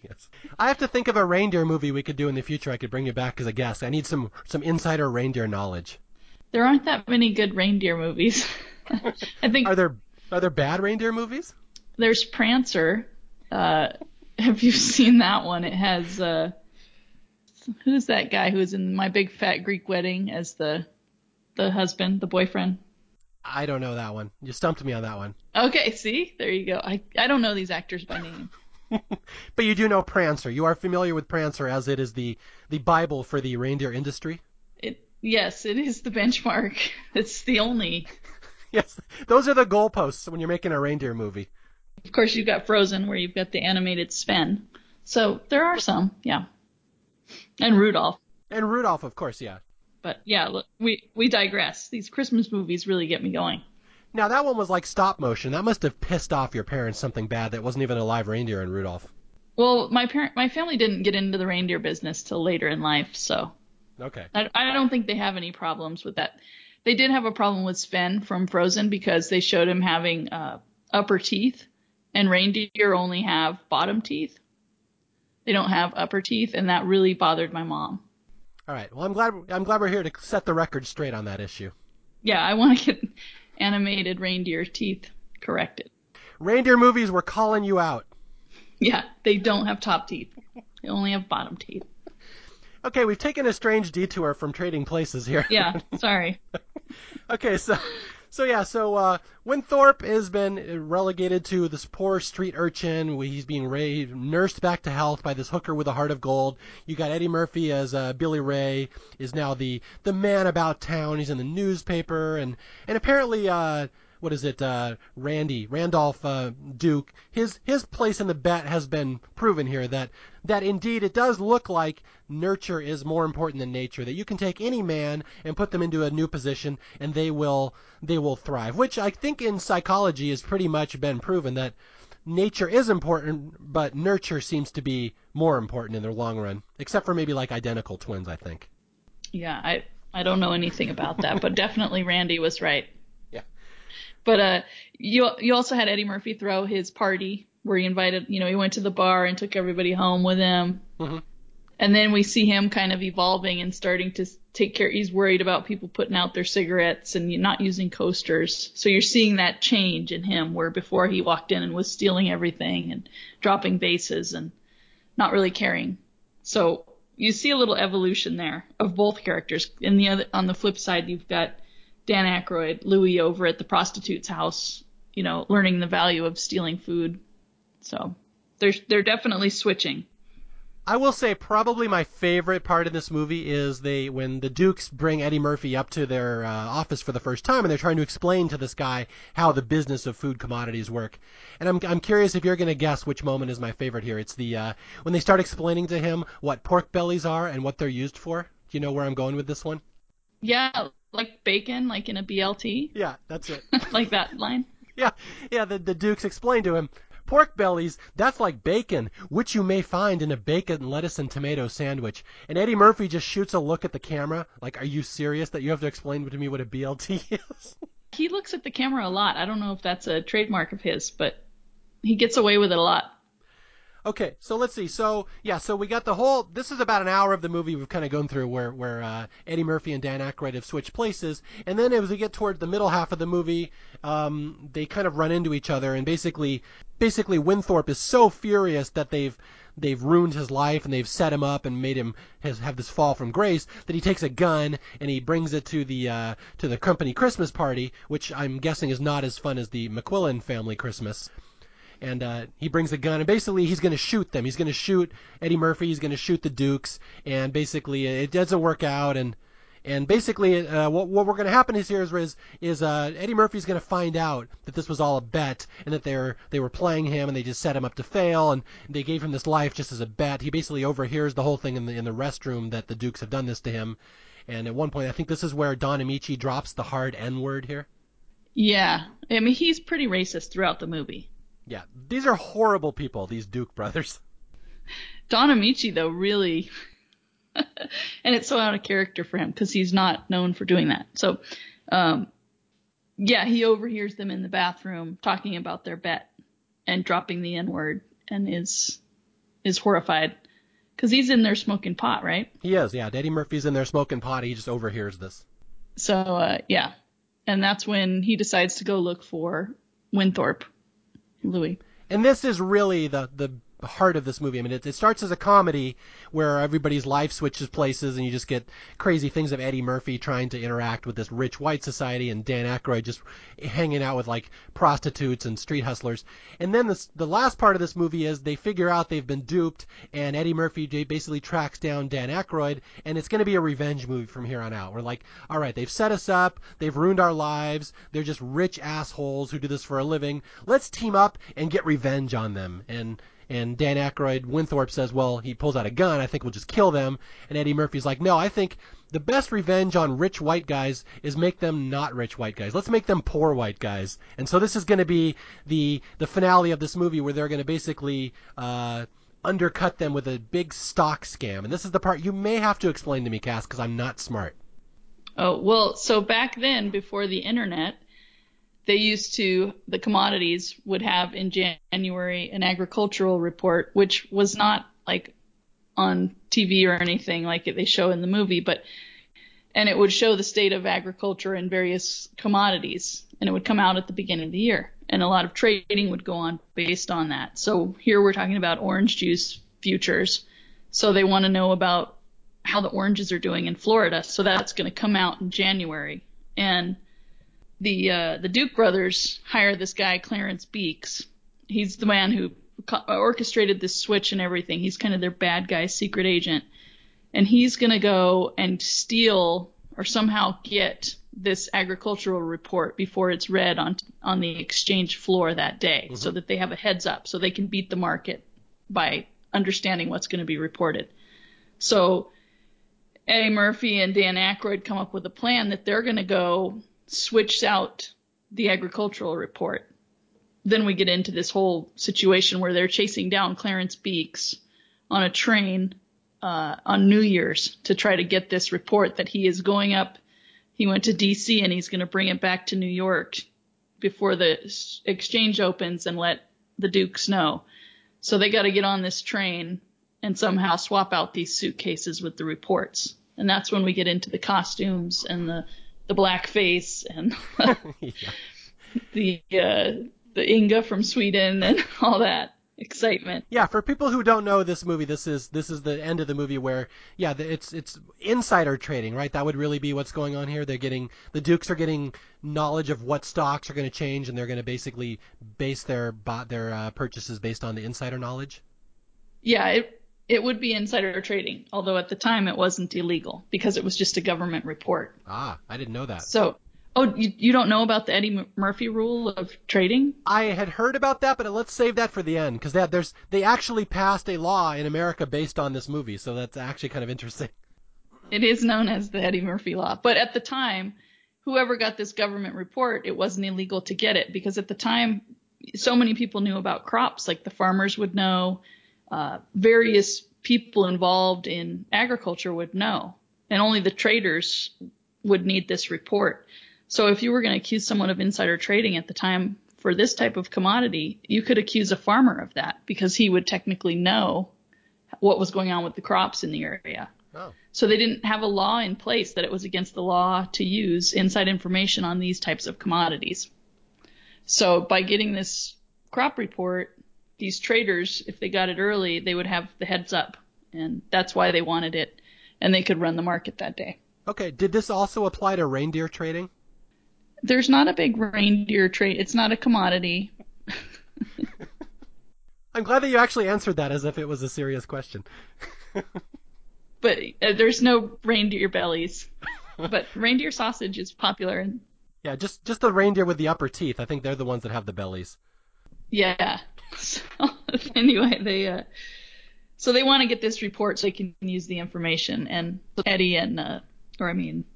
Yes. I have to think of a reindeer movie we could do in the future. I could bring you back as a guest. I need some insider reindeer knowledge. There aren't that many good reindeer movies. I think. Are there bad reindeer movies? There's Prancer. Have you seen that one? It has who's that guy who was in My Big Fat Greek Wedding as the husband, the boyfriend? I don't know that one. You stumped me on that one. Okay, see? There you go. I don't know these actors by name. But you do know Prancer. You are familiar with Prancer, as it is the Bible for the reindeer industry? Yes, it is the benchmark. It's the only. Yes, those are the goalposts when you're making a reindeer movie. Of course, you've got Frozen, where you've got the animated Sven. So there are some, yeah. And Rudolph. And Rudolph, of course, yeah. But yeah, look, we digress. These Christmas movies really get me going. Now, that one was like stop motion. That must have pissed off your parents something bad. That wasn't even a live reindeer in Rudolph. Well, my family didn't get into the reindeer business till later in life, so. Okay. I don't think they have any problems with that. They did have a problem with Sven from Frozen because they showed him having upper teeth, and reindeer only have bottom teeth. They don't have upper teeth, and that really bothered my mom. All right. Well, I'm glad we're here to set the record straight on that issue. Yeah, I want to get animated reindeer teeth corrected. Reindeer movies were calling you out. Yeah, they don't have top teeth. They only have bottom teeth. Okay, we've taken a strange detour from Trading Places here. Yeah, sorry. Okay, so Winthorpe has been relegated to this poor street urchin. He's being nursed back to health by this hooker with a heart of gold. You got Eddie Murphy as Billy Ray, is now the man about town. He's in the newspaper, and apparently, Randolph Duke, his place in the bet has been proven here that indeed it does look like nurture is more important than nature, that you can take any man and put them into a new position and they will thrive, which I think in psychology has pretty much been proven that nature is important, but nurture seems to be more important in the long run, except for maybe like identical twins, I think. Yeah, I don't know anything about that, but definitely Randy was right. But you also had Eddie Murphy throw his party where he invited, he went to the bar and took everybody home with him. Mm-hmm. And then we see him kind of evolving and starting to take care. He's worried about people putting out their cigarettes and not using coasters. So you're seeing that change in him, where before he walked in and was stealing everything and dropping vases and not really caring. So you see a little evolution there of both characters. And the other, on the flip side, you've got Dan Aykroyd, Louis, over at the prostitute's house, you know, learning the value of stealing food. So they're definitely switching. I will say probably my favorite part in this movie is when the Dukes bring Eddie Murphy up to their office for the first time, and they're trying to explain to this guy how the business of food commodities work. And I'm curious if you're going to guess which moment is my favorite here. It's the when they start explaining to him what pork bellies are and what they're used for. Do you know where I'm going with this one? Yeah, like bacon, like in a BLT. Yeah, that's it. Like that line? Yeah, the Dukes explain to him. Pork bellies, that's like bacon, which you may find in a bacon, lettuce, and tomato sandwich. And Eddie Murphy just shoots a look at the camera, like, are you serious that you have to explain to me what a BLT is? He looks at the camera a lot. I don't know if that's a trademark of his, but he gets away with it a lot. Okay, so let's see. So we got the whole – this is about an hour of the movie we've kind of gone through where Eddie Murphy and Dan Aykroyd have switched places. And then as we get toward the middle half of the movie, they kind of run into each other. And basically Winthorpe is so furious that they've ruined his life and they've set him up and made him have this fall from grace that he takes a gun and he brings it to the company Christmas party, which I'm guessing is not as fun as the McQuillan family Christmas. And he brings the gun, and basically he's going to shoot them. He's going to shoot Eddie Murphy. He's going to shoot the Dukes, and basically it doesn't work out. And basically what we're going to happen is Eddie Murphy's going to find out that this was all a bet and that they were playing him and they just set him up to fail, and they gave him this life just as a bet. He basically overhears the whole thing in the restroom that the Dukes have done this to him. And at one point, I think this is where Don Ameche drops the hard N-word here. Yeah. I mean, he's pretty racist throughout the movie. Yeah, these are horrible people, these Duke brothers. Don Ameche, though, really, and it's so out of character for him because he's not known for doing that. So, he overhears them in the bathroom talking about their bet and dropping the N-word, and is horrified because he's in there smoking pot, right? He is, yeah. Eddie Murphy's in there smoking pot. He just overhears this. So, yeah, and that's when he decides to go look for Winthorpe. Louis. And this is really the heart of this movie. I mean, it starts as a comedy where everybody's life switches places and you just get crazy things of Eddie Murphy trying to interact with this rich white society and Dan Aykroyd just hanging out with like prostitutes and street hustlers. And then the last part of this movie is they figure out they've been duped, and Eddie Murphy basically tracks down Dan Aykroyd, and it's going to be a revenge movie from here on out. We're like, all right, they've set us up. They've ruined our lives. They're just rich assholes who do this for a living. Let's team up and get revenge on them. And Dan Aykroyd, Winthorpe says, well, he pulls out a gun. I think we'll just kill them. And Eddie Murphy's like, no, I think the best revenge on rich white guys is make them not rich white guys. Let's make them poor white guys. And so this is going to be the finale of this movie where they're going to basically undercut them with a big stock scam. And this is the part you may have to explain to me, Cass, because I'm not smart. Oh, well, so back then, before the internet, the commodities would have in January an agricultural report, which was not like on TV or anything like they show in the movie, and it would show the state of agriculture and various commodities, and it would come out at the beginning of the year. And a lot of trading would go on based on that. So here we're talking about orange juice futures. So they want to know about how the oranges are doing in Florida. So that's going to come out in January. And the Duke brothers hire this guy, Clarence Beeks. He's the man who orchestrated this switch and everything. He's kind of their bad guy, secret agent. And he's going to go and steal or somehow get this agricultural report before it's read on the exchange floor that day, so that they have a heads up, so they can beat the market by understanding what's going to be reported. So Eddie Murphy and Dan Aykroyd come up with a plan that they're going to go switch out the agricultural report. Then we get into this whole situation where they're chasing down Clarence Beeks on a train on New Year's to try to get this report that he is going up. He went to D.C. and he's going to bring it back to New York before the exchange opens and let the Dukes know. So they got to get on this train and somehow swap out these suitcases with the reports. And that's when we get into the costumes and the blackface and the Inga from Sweden and all that excitement. Yeah, for people who don't know this movie, this is the end of the movie where it's insider trading, right? That would really be what's going on here. They're getting the Dukes are getting knowledge of what stocks are going to change, and they're going to basically base their purchases based on the insider knowledge. Yeah, it would be insider trading, although at the time it wasn't illegal because it was just a government report. Ah, I didn't know that. So. Oh, you don't know about the Eddie Murphy rule of trading? I had heard about that, but let's save that for the end, because they actually passed a law in America based on this movie, so that's actually kind of interesting. It is known as the Eddie Murphy law. But at the time, whoever got this government report, it wasn't illegal to get it, because at the time, so many people knew about crops, like the farmers would know, various people involved in agriculture would know, and only the traders would need this report. So if you were going to accuse someone of insider trading at the time for this type of commodity, you could accuse a farmer of that because he would technically know what was going on with the crops in the area. Oh. So they didn't have a law in place that it was against the law to use inside information on these types of commodities. So by getting this crop report, these traders, if they got it early, they would have the heads up. And that's why they wanted it. And they could run the market that day. Okay. Did this also apply to reindeer trading? There's not a big reindeer trade. It's not a commodity. I'm glad that you actually answered that as if it was a serious question. But there's no reindeer bellies. But reindeer sausage is popular. Yeah, just the reindeer with the upper teeth. I think they're the ones that have the bellies. Yeah. So, anyway, they want to get this report so they can use the information. And Eddie and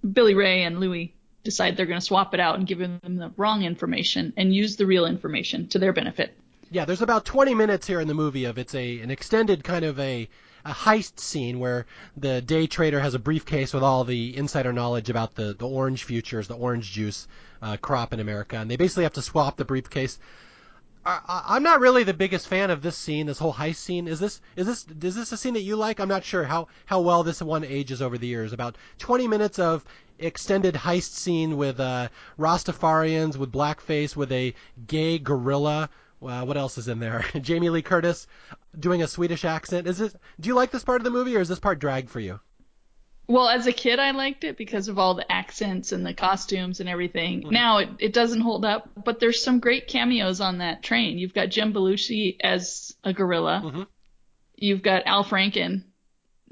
Billy Ray and Louie decide they're going to swap it out and give them the wrong information and use the real information to their benefit. Yeah, there's about 20 minutes here in the movie of it's an extended kind of a heist scene where the day trader has a briefcase with all the insider knowledge about the orange futures, the orange juice crop in America, and they basically have to swap the briefcase. I'm not really the biggest fan of this scene, this whole heist scene. Is this a scene that you like? I'm not sure how well this one ages over the years. About 20 minutes of extended heist scene with Rastafarians, with blackface, with a gay gorilla. What else is in there? Jamie Lee Curtis doing a Swedish accent. Do you like this part of the movie, or is this part dragged for you? Well, as a kid, I liked it because of all the accents and the costumes and everything. Mm-hmm. Now it doesn't hold up, but there's some great cameos on that train. You've got Jim Belushi as a gorilla. Mm-hmm. You've got Al Franken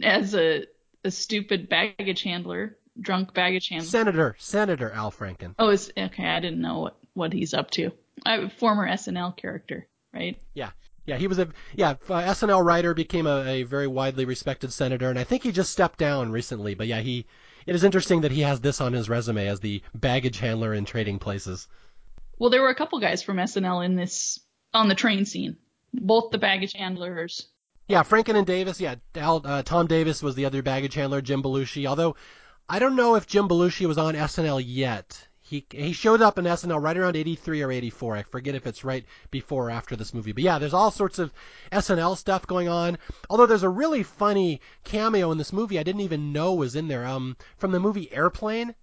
as a stupid baggage handler, drunk baggage handler. Senator Al Franken. Oh, okay. I didn't know what he's up to. Former SNL character, right? Yeah. Yeah, he was SNL writer, became a very widely respected senator, and I think he just stepped down recently. But yeah, it is interesting that he has this on his resume as the baggage handler in Trading Places. Well, there were a couple guys from SNL in this on the train scene, both the baggage handlers. Yeah, Franken and Davis. Yeah, Tom Davis was the other baggage handler. Jim Belushi, although I don't know if Jim Belushi was on SNL yet. He showed up in SNL right around 83 or 84. I forget if it's right before or after this movie. But yeah, there's all sorts of SNL stuff going on. Although there's a really funny cameo in this movie I didn't even know was in there. From the movie Airplane.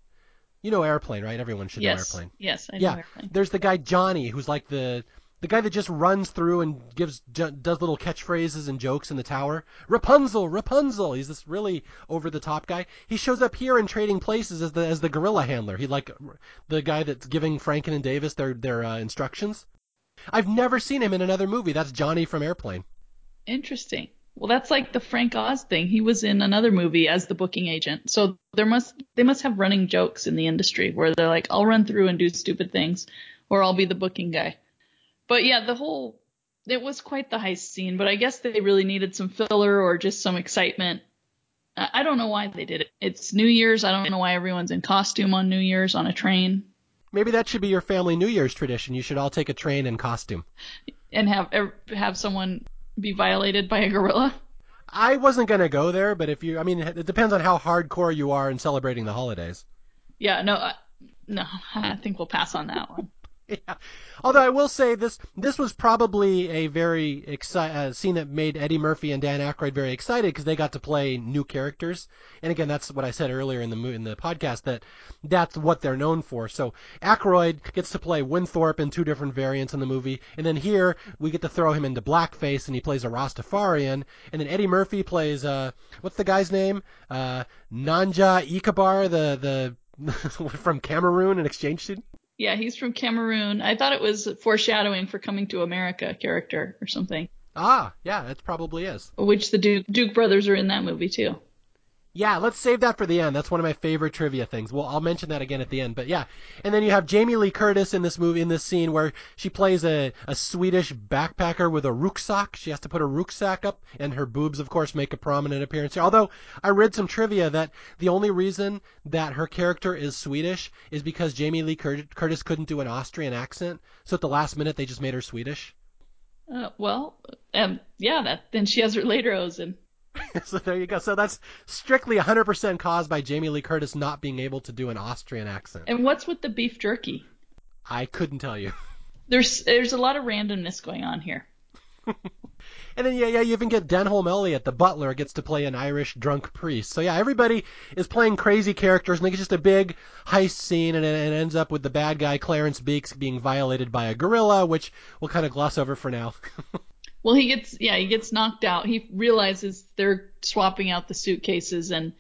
You know Airplane, right? Everyone should know Airplane. Yes, I know Airplane. There's the guy Johnny who's like the guy that just runs through and does little catchphrases and jokes in the tower. Rapunzel, Rapunzel. He's this really over-the-top guy. He shows up here in Trading Places as the gorilla handler. He like the guy that's giving Franken and Davis their instructions. I've never seen him in another movie. That's Johnny from Airplane. Interesting. Well, that's like the Frank Oz thing. He was in another movie as the booking agent. So they must have running jokes in the industry where they're like, I'll run through and do stupid things, or I'll be the booking guy. But yeah, it was quite the heist scene, but I guess they really needed some filler or just some excitement. I don't know why they did it. It's New Year's. I don't know why everyone's in costume on New Year's on a train. Maybe that should be your family New Year's tradition. You should all take a train in costume. And have someone be violated by a gorilla. I wasn't going to go there, but it depends on how hardcore you are in celebrating the holidays. Yeah, no, I think we'll pass on that one. Yeah. Although I will say this was probably a very scene that made Eddie Murphy and Dan Aykroyd very excited because they got to play new characters. And again, that's what I said earlier in the podcast, that that's what they're known for. So Aykroyd gets to play Winthorpe in two different variants in the movie, and then here we get to throw him into blackface and he plays a Rastafarian, and then Eddie Murphy plays what's the guy's name? Nanja Ikabar, the from Cameroon, an exchange student. Yeah, he's from Cameroon. I thought it was foreshadowing for Coming to America character or something. Ah, yeah, that probably is. Which the Duke brothers are in that movie, too. Yeah, let's save that for the end. That's one of my favorite trivia things. Well, I'll mention that again at the end. But yeah, and then you have Jamie Lee Curtis in this movie, in this scene where she plays a Swedish backpacker with a rucksack. She has to put a rucksack up, and her boobs, of course, make a prominent appearance here. Although I read some trivia that the only reason that her character is Swedish is because Jamie Lee Curtis couldn't do an Austrian accent, so at the last minute they just made her Swedish. Then she has her lederhosen. So there you go. So that's strictly 100% caused by Jamie Lee Curtis not being able to do an Austrian accent. And what's with the beef jerky? I couldn't tell you. There's a lot of randomness going on here. And then, you even get Denholm Elliott, the butler, gets to play an Irish drunk priest. So, yeah, everybody is playing crazy characters, and it's just a big heist scene, and it ends up with the bad guy, Clarence Beeks, being violated by a gorilla, which we'll kind of gloss over for now. Well, he gets knocked out. He realizes they're swapping out the suitcases and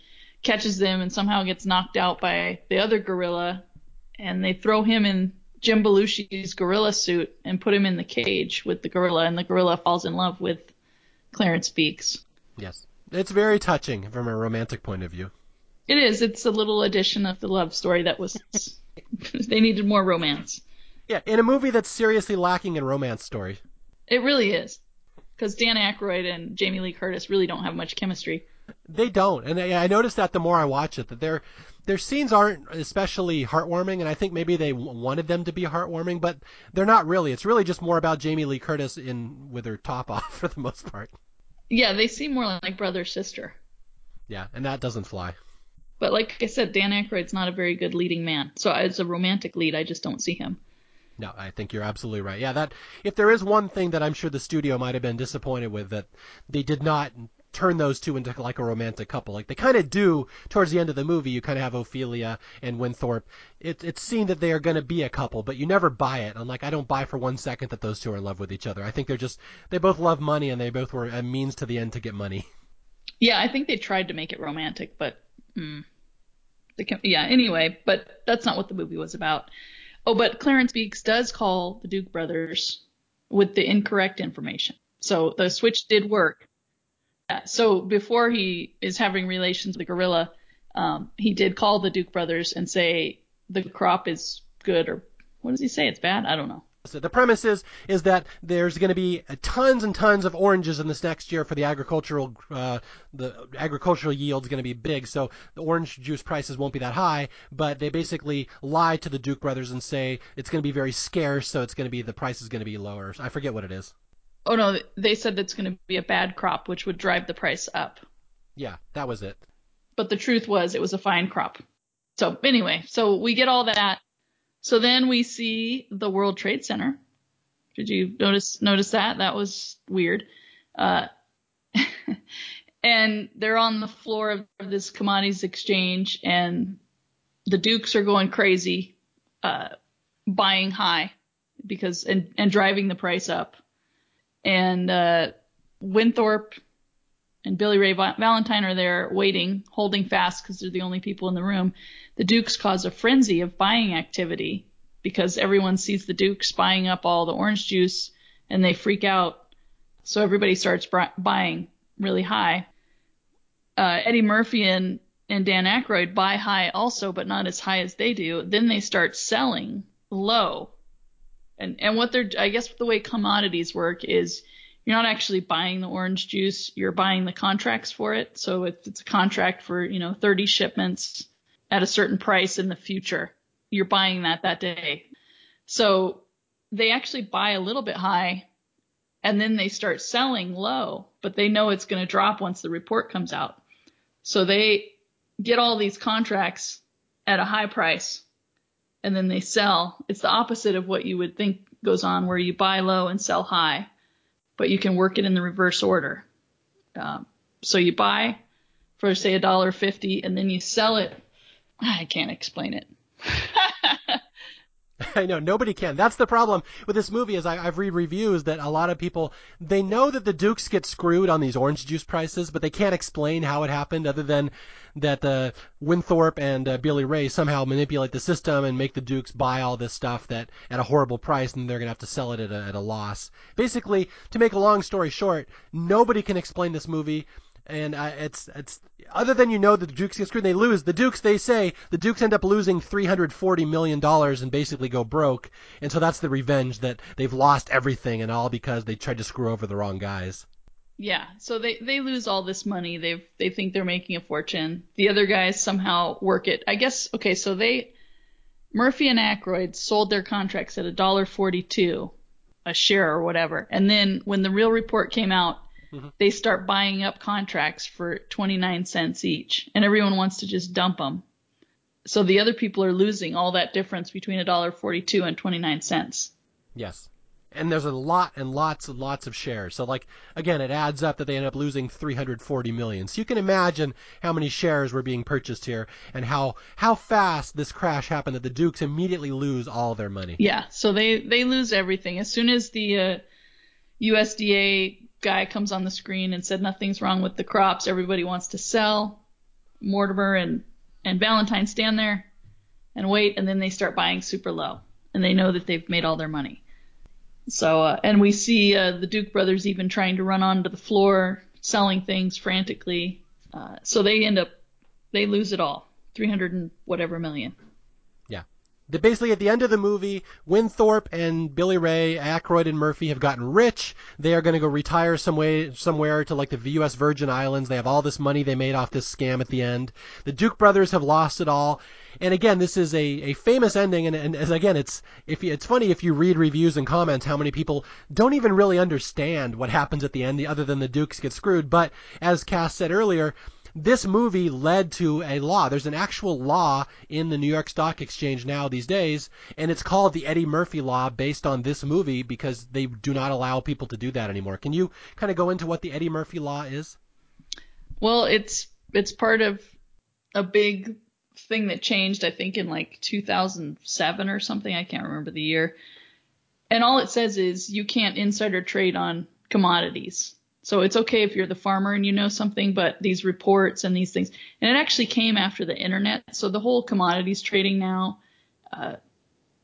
catches them and somehow gets knocked out by the other gorilla. And they throw him in Jim Belushi's gorilla suit and put him in the cage with the gorilla. And the gorilla falls in love with Clarence Beeks. Yes. It's very touching from a romantic point of view. It is. It's a little addition of the love story that was – they needed more romance. Yeah, in a movie that's seriously lacking in romance story. It really is. Because Dan Aykroyd and Jamie Lee Curtis really don't have much chemistry. They don't, and I noticed that the more I watch it, that their scenes aren't especially heartwarming, and I think maybe they wanted them to be heartwarming, but they're not really. It's really just more about Jamie Lee Curtis with her top off for the most part. Yeah, they seem more like brother-sister. Yeah, and that doesn't fly. But like I said, Dan Aykroyd's not a very good leading man, so as a romantic lead, I just don't see him. No, I think you're absolutely right. Yeah, that if there is one thing that I'm sure the studio might have been disappointed with, that they did not turn those two into like a romantic couple. Like they kind of do towards the end of the movie. You kind of have Ophelia and Winthorpe. It's seen that they are going to be a couple, but you never buy it. I'm like, I don't buy for 1 second that those two are in love with each other. I think they both love money, and they both were a means to the end to get money. Yeah, I think they tried to make it romantic, but but that's not what the movie was about. Oh, but Clarence Beeks does call the Duke brothers with the incorrect information. So the switch did work. So before he is having relations with the gorilla, he did call the Duke brothers and say the crop is good, or what does he say? It's bad? I don't know. So the premise is that there's going to be tons and tons of oranges in this next year for the agricultural yield's going to be big, so the orange juice prices won't be that high, but they basically lie to the Duke brothers and say it's going to be very scarce, so it's going to be the price is going to be lower. I forget what it is. Oh no, they said that's going to be a bad crop, which would drive the price up. Yeah, that was it. But the truth was it was a fine crop. So anyway, so we get all that. So then we see the World Trade Center. Did you notice that? That was weird. And they're on the floor of this commodities exchange, and the Dukes are going crazy, buying high because and driving the price up. And Winthorpe and Billy Ray Valentine are there waiting, holding fast because they're the only people in the room. The Dukes cause a frenzy of buying activity because everyone sees the Dukes buying up all the orange juice and they freak out. So everybody starts buying really high. Eddie Murphy and Dan Aykroyd buy high also, but not as high as they do. Then they start selling low. And what they're, I guess the way commodities work is you're not actually buying the orange juice. You're buying the contracts for it. So if it's a contract for, 30 shipments at a certain price in the future, you're buying that day. So they actually buy a little bit high, and then they start selling low, but they know it's going to drop once the report comes out. So they get all these contracts at a high price and then they sell. It's the opposite of what you would think goes on, where you buy low and sell high, but you can work it in the reverse order. So you buy for, say, $1.50, and then you sell it. I can't explain it. I know, nobody can. That's the problem with this movie, is I've read reviews that a lot of people, they know that the Dukes get screwed on these orange juice prices, but they can't explain how it happened, other than that Winthorpe and Billy Ray somehow manipulate the system and make the Dukes buy all this stuff that at a horrible price, and they're going to have to sell it at a loss. Basically, to make a long story short, nobody can explain this movie. And it's other than, the Dukes get screwed, they lose. The Dukes end up losing $340 million and basically go broke. And so that's the revenge, that they've lost everything, and all because they tried to screw over the wrong guys. Yeah. So they lose all this money. They think they're making a fortune. The other guys somehow work it. I guess, okay, so Murphy and Aykroyd sold their contracts at $1.42 a share or whatever. And then when the real report came out, they start buying up contracts for 29 cents each, and everyone wants to just dump them. So the other people are losing all that difference between $1.42 and 29 cents. Yes. And there's a lot and lots of shares. So, again, it adds up that they end up losing $340 million. So you can imagine how many shares were being purchased here, and how fast this crash happened that the Dukes immediately lose all their money. Yeah. So they lose everything. As soon as the USDA guy comes on the screen and said nothing's wrong with the crops, everybody wants to sell. Mortimer and Valentine stand there and wait, and then they start buying super low, and they know that they've made all their money. So and we see the Duke brothers even trying to run onto the floor, selling things frantically. So they lose it all, 300 and whatever million. Basically, at the end of the movie, Winthorpe and Billy Ray, Aykroyd and Murphy have gotten rich. They are going to go retire somewhere to the U.S. Virgin Islands. They have all this money they made off this scam at the end. The Duke brothers have lost it all. And again, this is a famous ending. And as again, it's funny if you read reviews and comments how many people don't even really understand what happens at the end, other than the Dukes get screwed. But as Cass said earlier, this movie led to a law. There's an actual law in the New York Stock Exchange now these days, and it's called the Eddie Murphy Law, based on this movie, because they do not allow people to do that anymore. Can you kind of go into what the Eddie Murphy Law is? Well, it's part of a big thing that changed, I think, in 2007 or something. I can't remember the year. And all it says is you can't insider trade on commodities. So it's okay if you're the farmer and something, but these reports and these things, and it actually came after the internet. So the whole commodities trading now,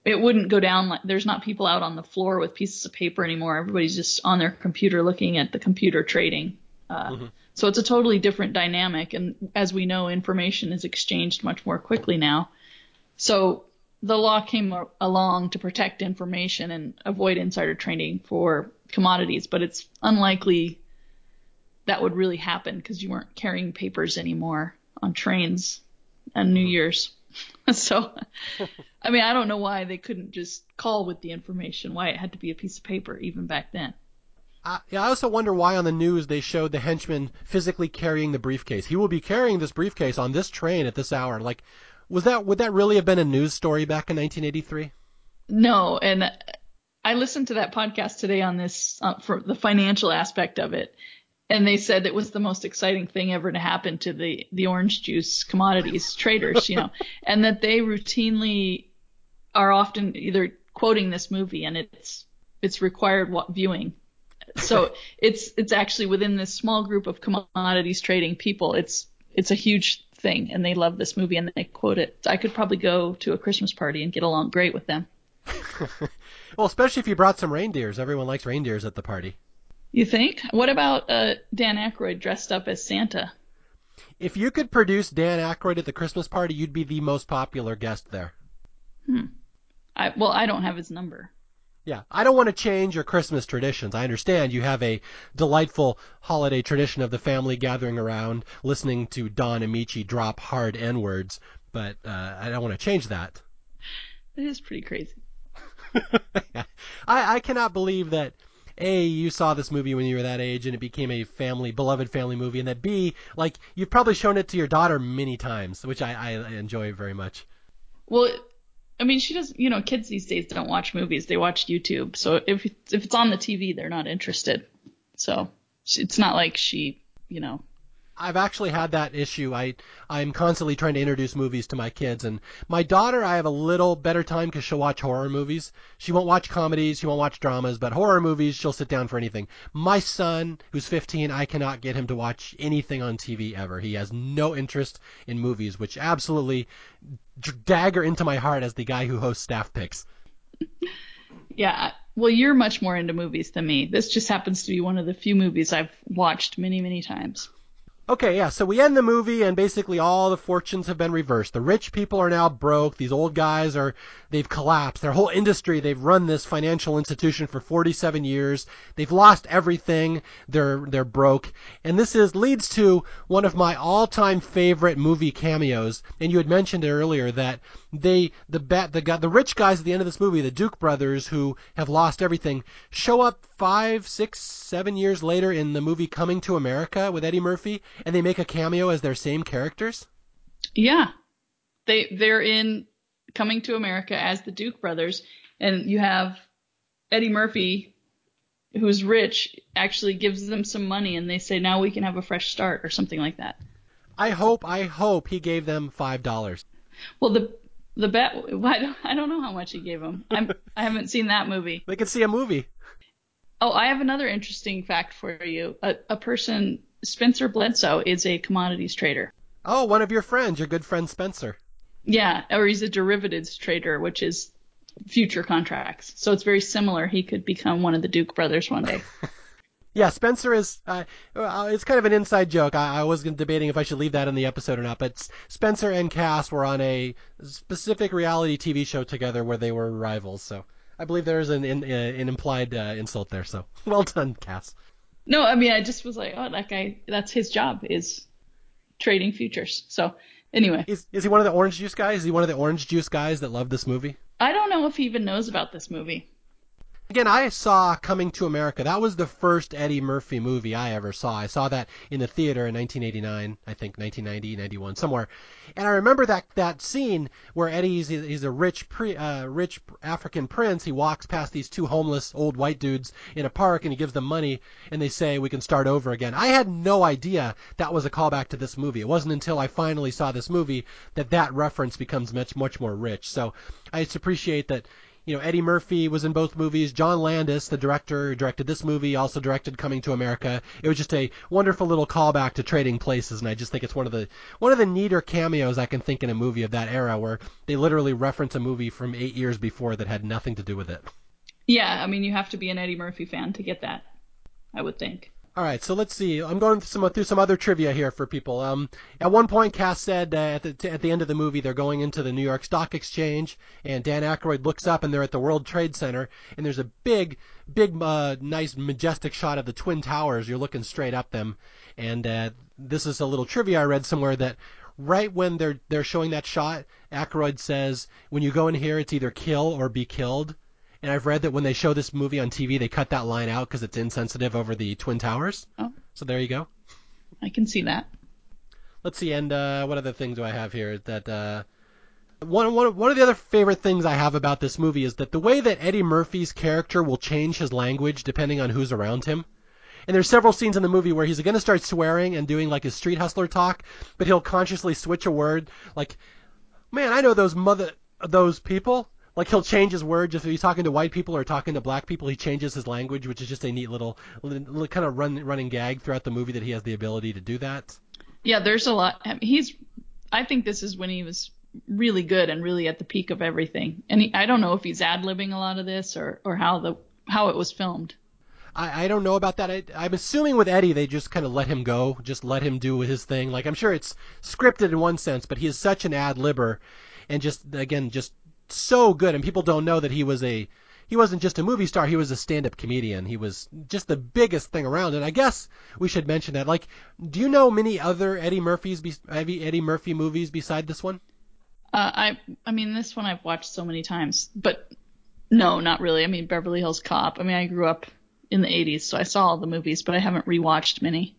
it wouldn't go down. There's not people out on the floor with pieces of paper anymore. Everybody's just on their computer looking at the computer trading. So it's a totally different dynamic. And as we know, information is exchanged much more quickly now. So the law came along to protect information and avoid insider trading for commodities, but it's unlikely that would really happen because you weren't carrying papers anymore on trains on New Year's. So, I mean, I don't know why they couldn't just call with the information, why it had to be a piece of paper even back then. I also wonder why on the news they showed the henchman physically carrying the briefcase. He will be carrying this briefcase on this train at this hour. Would that really have been a news story back in 1983? No. And I listened to that podcast today on this, for the financial aspect of it. And they said it was the most exciting thing ever to happen to the orange juice commodities traders, and that they routinely are often either quoting this movie, and it's required viewing. So it's actually within this small group of commodities trading people. It's a huge thing, and they love this movie and they quote it. I could probably go to a Christmas party and get along great with them. Well, especially if you brought some reindeers. Everyone likes reindeers at the party. You think? What about Dan Aykroyd dressed up as Santa? If you could produce Dan Aykroyd at the Christmas party, you'd be the most popular guest there. I don't have his number. Yeah, I don't want to change your Christmas traditions. I understand you have a delightful holiday tradition of the family gathering around, listening to Don Ameche drop hard N-words, but I don't want to change that. It is pretty crazy. I cannot believe that, A, you saw this movie when you were that age and it became a beloved family movie, and that, B, you've probably shown it to your daughter many times, which I enjoy very much. Well, I mean, she doesn't, you know, kids these days don't watch movies. They watch YouTube. So if it's on the TV, they're not interested. So it's not like she, you know. I've actually had that issue. I'm constantly trying to introduce movies to my kids. And my daughter, I have a little better time because she'll watch horror movies. She won't watch comedies. She won't watch dramas. But horror movies, she'll sit down for anything. My son, who's 15, I cannot get him to watch anything on TV ever. He has no interest in movies, which absolutely dagger into my heart as the guy who hosts Staff Picks. Yeah. Well, you're much more into movies than me. This just happens to be one of the few movies I've watched many, many times. Okay, yeah, so we end the movie and basically all the fortunes have been reversed. The rich people are now broke. These old guys are, they've collapsed. Their whole industry, they've run this financial institution for 47 years. They've lost everything. They're broke. And this leads to one of my all-time favorite movie cameos. And you had mentioned earlier that the rich guys at the end of this movie, the Duke brothers who have lost everything, show up 5, 6, 7 years later in the movie Coming to America with Eddie Murphy. And they make a cameo as their same characters? Yeah. They're in Coming to America as the Duke brothers. And you have Eddie Murphy, who's rich, actually gives them some money. And they say, now we can have a fresh start or something like that. I hope he gave them $5. Well, the bet, I don't know how much he gave them. I haven't seen that movie. They could see a movie. Oh, I have another interesting fact for you. A person... Spencer Bledsoe is a commodities trader. Oh, one of your friends, your good friend Spencer. Yeah, or he's a derivatives trader, which is future contracts. So it's very similar. He could become one of the Duke brothers one day. Yeah, Spencer is it's kind of an inside joke. I was debating if I should leave that in the episode or not, but Spencer and Cass were on a specific reality TV show together where they were rivals. So I believe there is an implied insult there. So well done, Cass. No, I mean, I just was like, oh, that guy, that's his job, is trading futures. So anyway. Is he one of the orange juice guys? Is he one of the orange juice guys that love this movie? I don't know if he even knows about this movie. Again, I saw Coming to America. That was the first Eddie Murphy movie I ever saw. I saw that in the theater in 1989, I think 1990, 91, somewhere. And I remember that scene where Eddie's he's a rich African prince. He walks past these two homeless old white dudes in a park, and he gives them money, and they say, we can start over again. I had no idea that was a callback to this movie. It wasn't until I finally saw this movie that reference becomes much, much more rich. So I just appreciate that. You know, Eddie Murphy was in both movies. John Landis, the director who directed this movie, also directed Coming to America. It was just a wonderful little callback to Trading Places, and I just think it's one of the neater cameos I can think in a movie of that era, where they literally reference a movie from 8 years before that had nothing to do with it. Yeah, I mean, you have to be an Eddie Murphy fan to get that, I would think. All right, so let's see. I'm going through some other trivia here for people. At one point, Cass said at the end of the movie, they're going into the New York Stock Exchange, and Dan Aykroyd looks up, and they're at the World Trade Center, and there's a big, nice, majestic shot of the Twin Towers. You're looking straight up them, and this is a little trivia I read somewhere that right when they're showing that shot, Aykroyd says, when you go in here, it's either kill or be killed. And I've read that when they show this movie on TV, they cut that line out because it's insensitive over the Twin Towers. Oh. So there you go. I can see that. Let's see. And what other things do I have here? That one of the other favorite things I have about this movie is that the way that Eddie Murphy's character will change his language depending on who's around him. And there's several scenes in the movie where he's going to start swearing and doing like his street hustler talk, but he'll consciously switch a word. Like, man, I know those people. Like, he'll change his words. If he's talking to white people or talking to black people, he changes his language, which is just a neat little kind of running gag throughout the movie that he has the ability to do that. Yeah, there's a lot. I think this is when he was really good and really at the peak of everything. And I don't know if he's ad-libbing a lot of this or how it was filmed. I don't know about that. I'm assuming with Eddie, they just kind of let him go, just let him do his thing. Like, I'm sure it's scripted in one sense, but he is such an ad-libber and just so good, and people don't know that he wasn't just a movie star, he was a stand-up comedian. He was just the biggest thing around, and I guess we should mention that. Like, do you know many other Eddie Murphy movies beside this one? I mean, this one I've watched so many times, but no, not really. I mean, Beverly Hills Cop. I mean, I grew up in the 80s, so I saw all the movies, but I haven't rewatched many.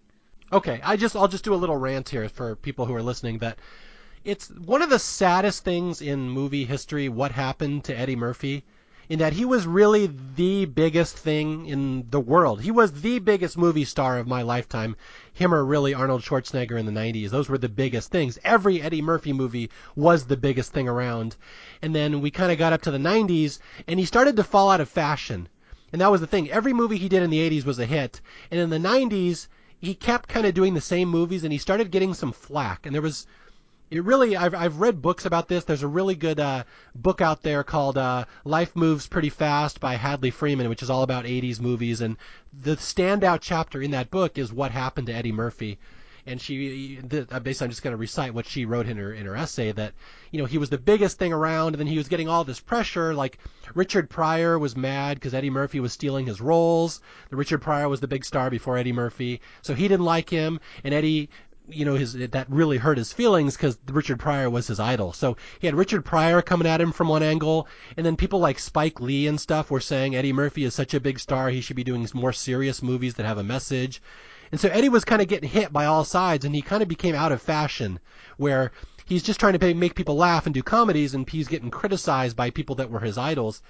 Okay, I'll just do a little rant here for people who are listening that It's one of the saddest things in movie history, what happened to Eddie Murphy, in that he was really the biggest thing in the world. He was the biggest movie star of my lifetime. Him or really Arnold Schwarzenegger in the 90s. Those were the biggest things. Every Eddie Murphy movie was the biggest thing around. And then we kind of got up to the 90s, and he started to fall out of fashion. And that was the thing. Every movie he did in the 80s was a hit. And in the 90s, he kept kind of doing the same movies, and he started getting some flack. And there was... It really, I've read books about this. There's a really good book out there called Life Moves Pretty Fast by Hadley Freeman, which is all about 80s movies. And the standout chapter in that book is what happened to Eddie Murphy. And basically I'm just going to recite what she wrote in her essay, that, you know, he was the biggest thing around, and then he was getting all this pressure. Like, Richard Pryor was mad because Eddie Murphy was stealing his roles. Richard Pryor was the big star before Eddie Murphy, so he didn't like him. And Eddie... You know, that really hurt his feelings because Richard Pryor was his idol. So he had Richard Pryor coming at him from one angle, and then people like Spike Lee and stuff were saying Eddie Murphy is such a big star, he should be doing more serious movies that have a message. And so Eddie was kind of getting hit by all sides, and he kind of became out of fashion, where he's just trying to make people laugh and do comedies, and he's getting criticized by people that were his idols.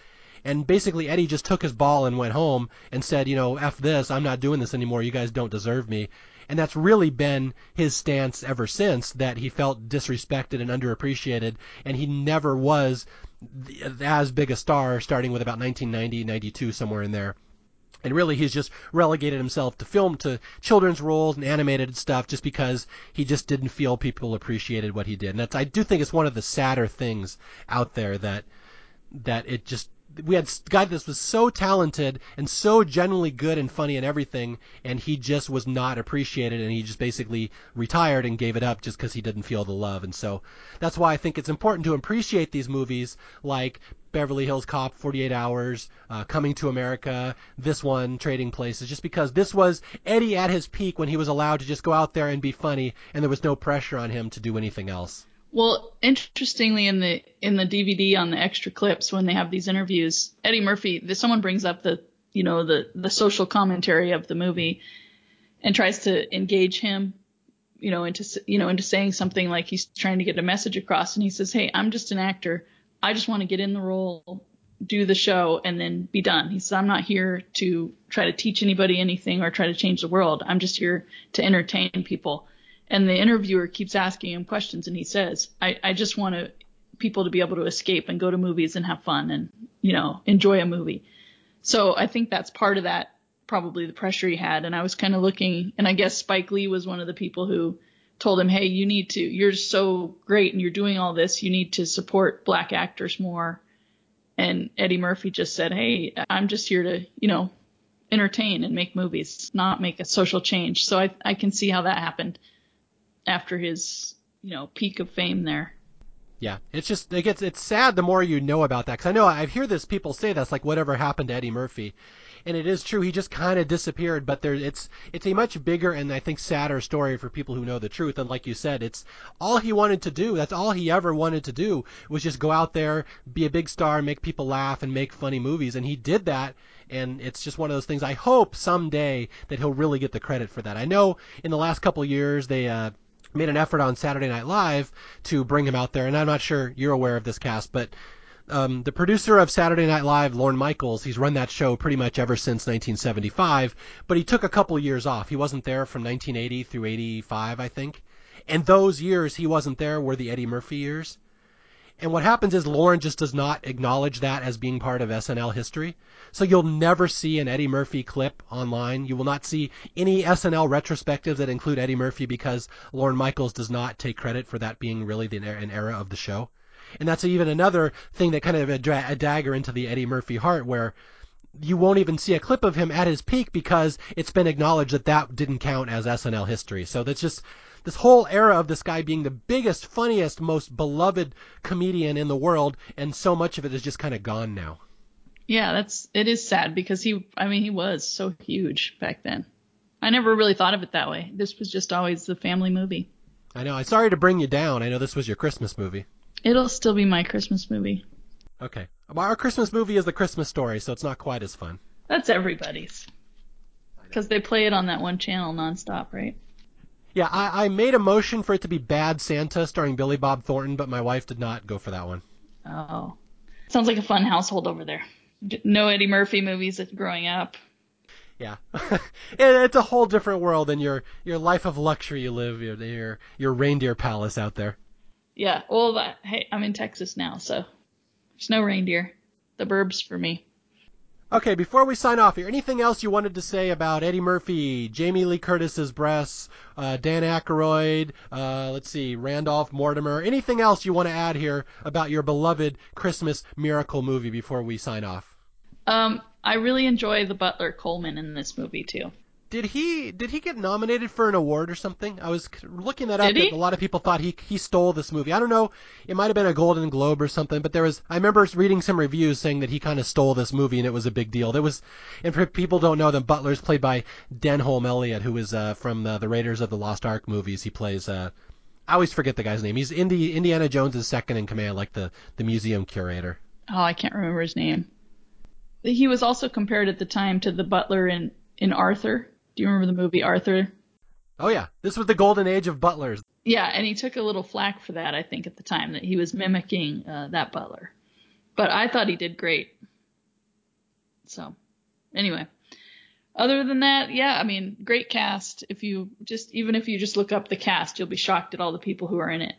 And basically Eddie just took his ball and went home and said, you know, F this, I'm not doing this anymore, you guys don't deserve me. And that's really been his stance ever since, that he felt disrespected and underappreciated, and he never was as big a star, starting with about 1990, 92, somewhere in there. And really, he's just relegated himself to children's roles and animated stuff, just because he just didn't feel people appreciated what he did. And I do think it's one of the sadder things out there, that it just... We had a guy that was so talented and so genuinely good and funny and everything, and he just was not appreciated, and he just basically retired and gave it up just because he didn't feel the love. And so that's why I think it's important to appreciate these movies like Beverly Hills Cop, 48 Hours, Coming to America, this one, Trading Places, just because this was Eddie at his peak, when he was allowed to just go out there and be funny, and there was no pressure on him to do anything else. Well, interestingly, in the DVD, on the extra clips, when they have these interviews, Eddie Murphy, someone brings up the social commentary of the movie and tries to engage him, into saying something, like he's trying to get a message across. And he says, hey, I'm just an actor. I just want to get in the role, do the show, and then be done. He says, I'm not here to try to teach anybody anything or try to change the world. I'm just here to entertain people. And the interviewer keeps asking him questions, and he says, I just want people to be able to escape and go to movies and have fun and, enjoy a movie. So I think that's part of that, probably the pressure he had. And I was kind of looking, and I guess Spike Lee was one of the people who told him, hey, you're so great and you're doing all this, you need to support black actors more. And Eddie Murphy just said, hey, I'm just here to, entertain and make movies, not make a social change. So I can see how that happened after his, peak of fame there. Yeah, it's sad the more you know about that, because I know I hear this, people say that's like whatever happened to Eddie Murphy, and it is true, he just kind of disappeared. But it's a much bigger and I think sadder story for people who know the truth. And like you said, it's all he wanted to do. That's all he ever wanted to do, was just go out there, be a big star, make people laugh, and make funny movies, and he did that. And it's just one of those things. I hope someday that he'll really get the credit for that. I know in the last couple of years they made an effort on Saturday Night Live to bring him out there. And I'm not sure you're aware of this, Cass, but the producer of Saturday Night Live, Lorne Michaels, he's run that show pretty much ever since 1975, but he took a couple of years off. He wasn't there from 1980 through 85, I think. And those years he wasn't there were the Eddie Murphy years. And what happens is Lorne just does not acknowledge that as being part of SNL history. So you'll never see an Eddie Murphy clip online. You will not see any SNL retrospectives that include Eddie Murphy, because Lorne Michaels does not take credit for that being really an era of the show. And that's even another thing that kind of a dagger into the Eddie Murphy heart, where you won't even see a clip of him at his peak because it's been acknowledged that didn't count as SNL history. So that's just... This whole era of this guy being the biggest, funniest, most beloved comedian in the world, and so much of it is just kind of gone now. Yeah, it is sad, because he was so huge back then. I never really thought of it that way. This was just always the family movie. I know. I'm sorry to bring you down. I know this was your Christmas movie. It'll still be my Christmas movie. Okay. Our Christmas movie is The Christmas Story, so it's not quite as fun. That's everybody's, because they play it on that one channel nonstop, right? Yeah, I made a motion for it to be Bad Santa starring Billy Bob Thornton, but my wife did not go for that one. Oh. Sounds like a fun household over there. No Eddie Murphy movies growing up. Yeah. It's a whole different world than your life of luxury you live, your reindeer palace out there. Yeah. Well, hey, I'm in Texas now, so there's no reindeer. The burbs for me. Okay, before we sign off here, anything else you wanted to say about Eddie Murphy, Jamie Lee Curtis's breasts, Dan Aykroyd, Randolph Mortimer, anything else you want to add here about your beloved Christmas miracle movie before we sign off? I really enjoy the butler Coleman in this movie too. Did he get nominated for an award or something? I was looking that up. A lot of people thought he stole this movie. I don't know. It might have been a Golden Globe or something, but I remember reading some reviews saying that he kind of stole this movie and it was a big deal. And for people don't know, the butler's played by Denholm Elliott, who is from the Raiders of the Lost Ark movies. He plays I always forget the guy's name. He's Indiana Jones' second in command, like the museum curator. Oh, I can't remember his name. He was also compared at the time to the butler in Arthur. Do you remember the movie Arthur? Oh, yeah. This was the golden age of butlers. Yeah, and he took a little flack for that, I think, at the time, that he was mimicking that butler. But I thought he did great. So, anyway. Other than that, yeah, I mean, great cast. Even if you just look up the cast, you'll be shocked at all the people who are in it.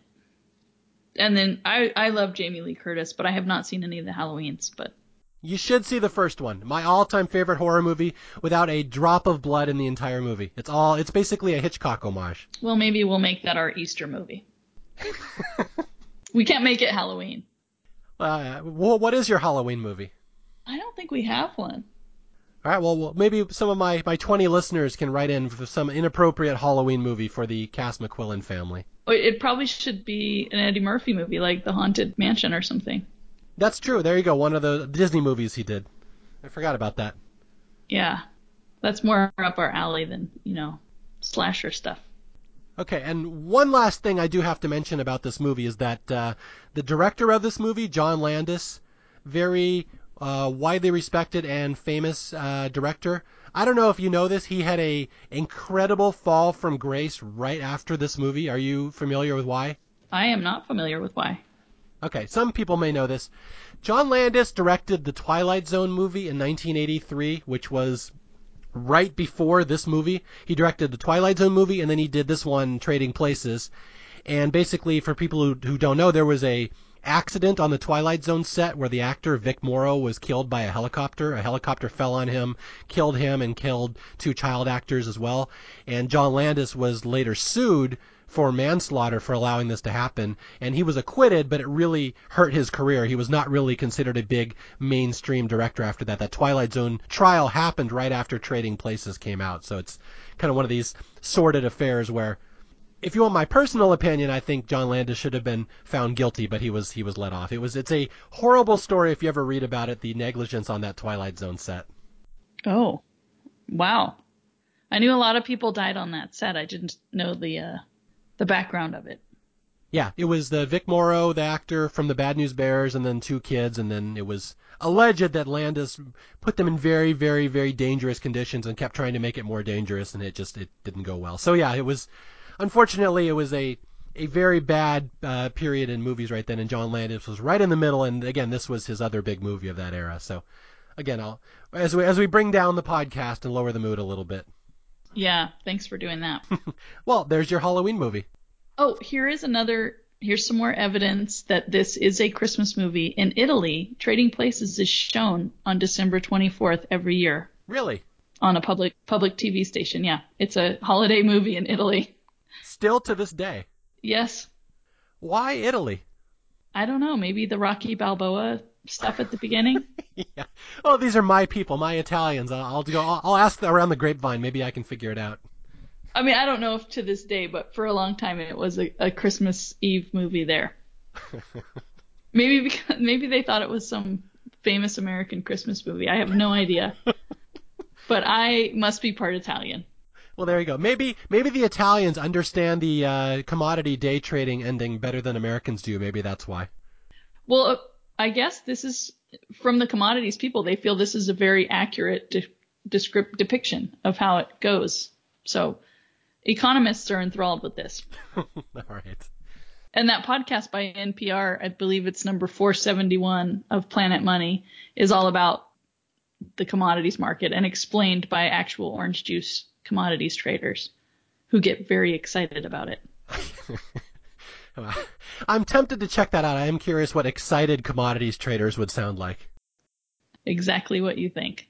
And then I love Jamie Lee Curtis, but I have not seen any of the Halloweens, but... You should see the first one, my all-time favorite horror movie without a drop of blood in the entire movie. It's basically a Hitchcock homage. Well, maybe we'll make that our Easter movie. We can't make it Halloween. Well, what is your Halloween movie? I don't think we have one. All right, well, maybe some of my 20 listeners can write in for some inappropriate Halloween movie for the Cass McQuillan family. It probably should be an Eddie Murphy movie, like The Haunted Mansion or something. That's true. There you go. One of the Disney movies he did. I forgot about that. Yeah. That's more up our alley than, slasher stuff. Okay. And one last thing I do have to mention about this movie is that the director of this movie, John Landis, very widely respected and famous director. I don't know if you know this. He had an incredible fall from grace right after this movie. Are you familiar with why? I am not familiar with why. Okay, some people may know this. John Landis directed the Twilight Zone movie in 1983, which was right before this movie. He directed the Twilight Zone movie, and then he did this one, Trading Places. And basically, for people who don't know, there was an accident on the Twilight Zone set where the actor Vic Morrow was killed by a helicopter. A helicopter fell on him, and killed two child actors as well. And John Landis was later sued for manslaughter for allowing this to happen, and he was acquitted, but it really hurt his career. He was not really considered a big mainstream director after that. That Twilight Zone trial happened right after Trading Places came out, so it's kind of one of these sordid affairs where, if you want my personal opinion, I think John Landis should have been found guilty, but he was let off. It's a horrible story if you ever read about it, the negligence on that Twilight Zone set. Oh, wow. I knew a lot of people died on that set. I didn't know the background of it. Yeah, it was the Vic Morrow, the actor from the Bad News Bears, and then two kids, and then it was alleged that Landis put them in very, very, very dangerous conditions and kept trying to make it more dangerous, and it didn't go well. So yeah, unfortunately it was a very bad period in movies right then, and John Landis was right in the middle, and again, this was his other big movie of that era. So again, as we bring down the podcast and lower the mood a little bit. Yeah, thanks for doing that. Well, there's your Halloween movie. Oh, here's some more evidence that this is a Christmas movie. In Italy, Trading Places is shown on December 24th every year. Really? On a public TV station, yeah. It's a holiday movie in Italy. Still to this day? Yes. Why Italy? I don't know. Maybe the Rocky Balboa stuff at the beginning? Yeah. Oh, these are my people, my Italians. I'll ask around the grapevine. Maybe I can figure it out. I mean, I don't know if to this day, but for a long time it was a Christmas Eve movie there. Maybe they thought it was some famous American Christmas movie. I have no idea. But I must be part Italian. Well, there you go. Maybe the Italians understand the commodity day trading ending better than Americans do. Maybe that's why. Well, I guess this is from the commodities people. They feel this is a very accurate depiction of how it goes. So Economists are enthralled with this. All right. And that podcast by NPR, I believe it's number 471 of Planet Money, is all about the commodities market and explained by actual orange juice commodities traders who get very excited about it. I'm tempted to check that out. I am curious what excited commodities traders would sound like. Exactly what you think.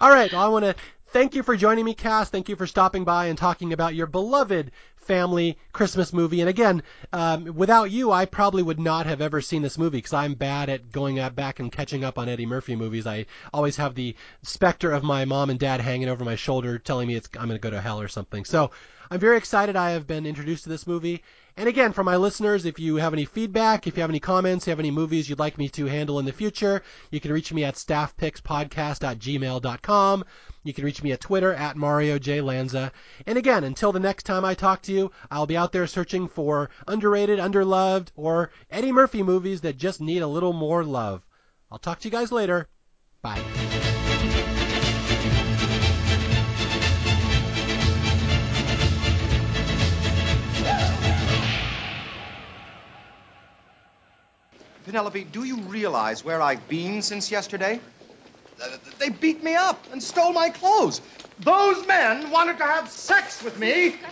All right. Well, I want to thank you for joining me, Cass. Thank you for stopping by and talking about your beloved family Christmas movie. And again, without you, I probably would not have ever seen this movie because I'm bad at going back and catching up on Eddie Murphy movies. I always have the specter of my mom and dad hanging over my shoulder telling me I'm going to go to hell or something. So I'm very excited I have been introduced to this movie. And again, for my listeners, if you have any feedback, if you have any comments, you have any movies you'd like me to handle in the future, you can reach me at staffpickspodcast@gmail.com. You can reach me at Twitter at Mario J. Lanza. And again, until the next time I talk to you, I'll be out there searching for underrated, underloved, or Eddie Murphy movies that just need a little more love. I'll talk to you guys later. Bye. Penelope, do you realize where I've been since yesterday? They beat me up and stole my clothes. Those men wanted to have sex with me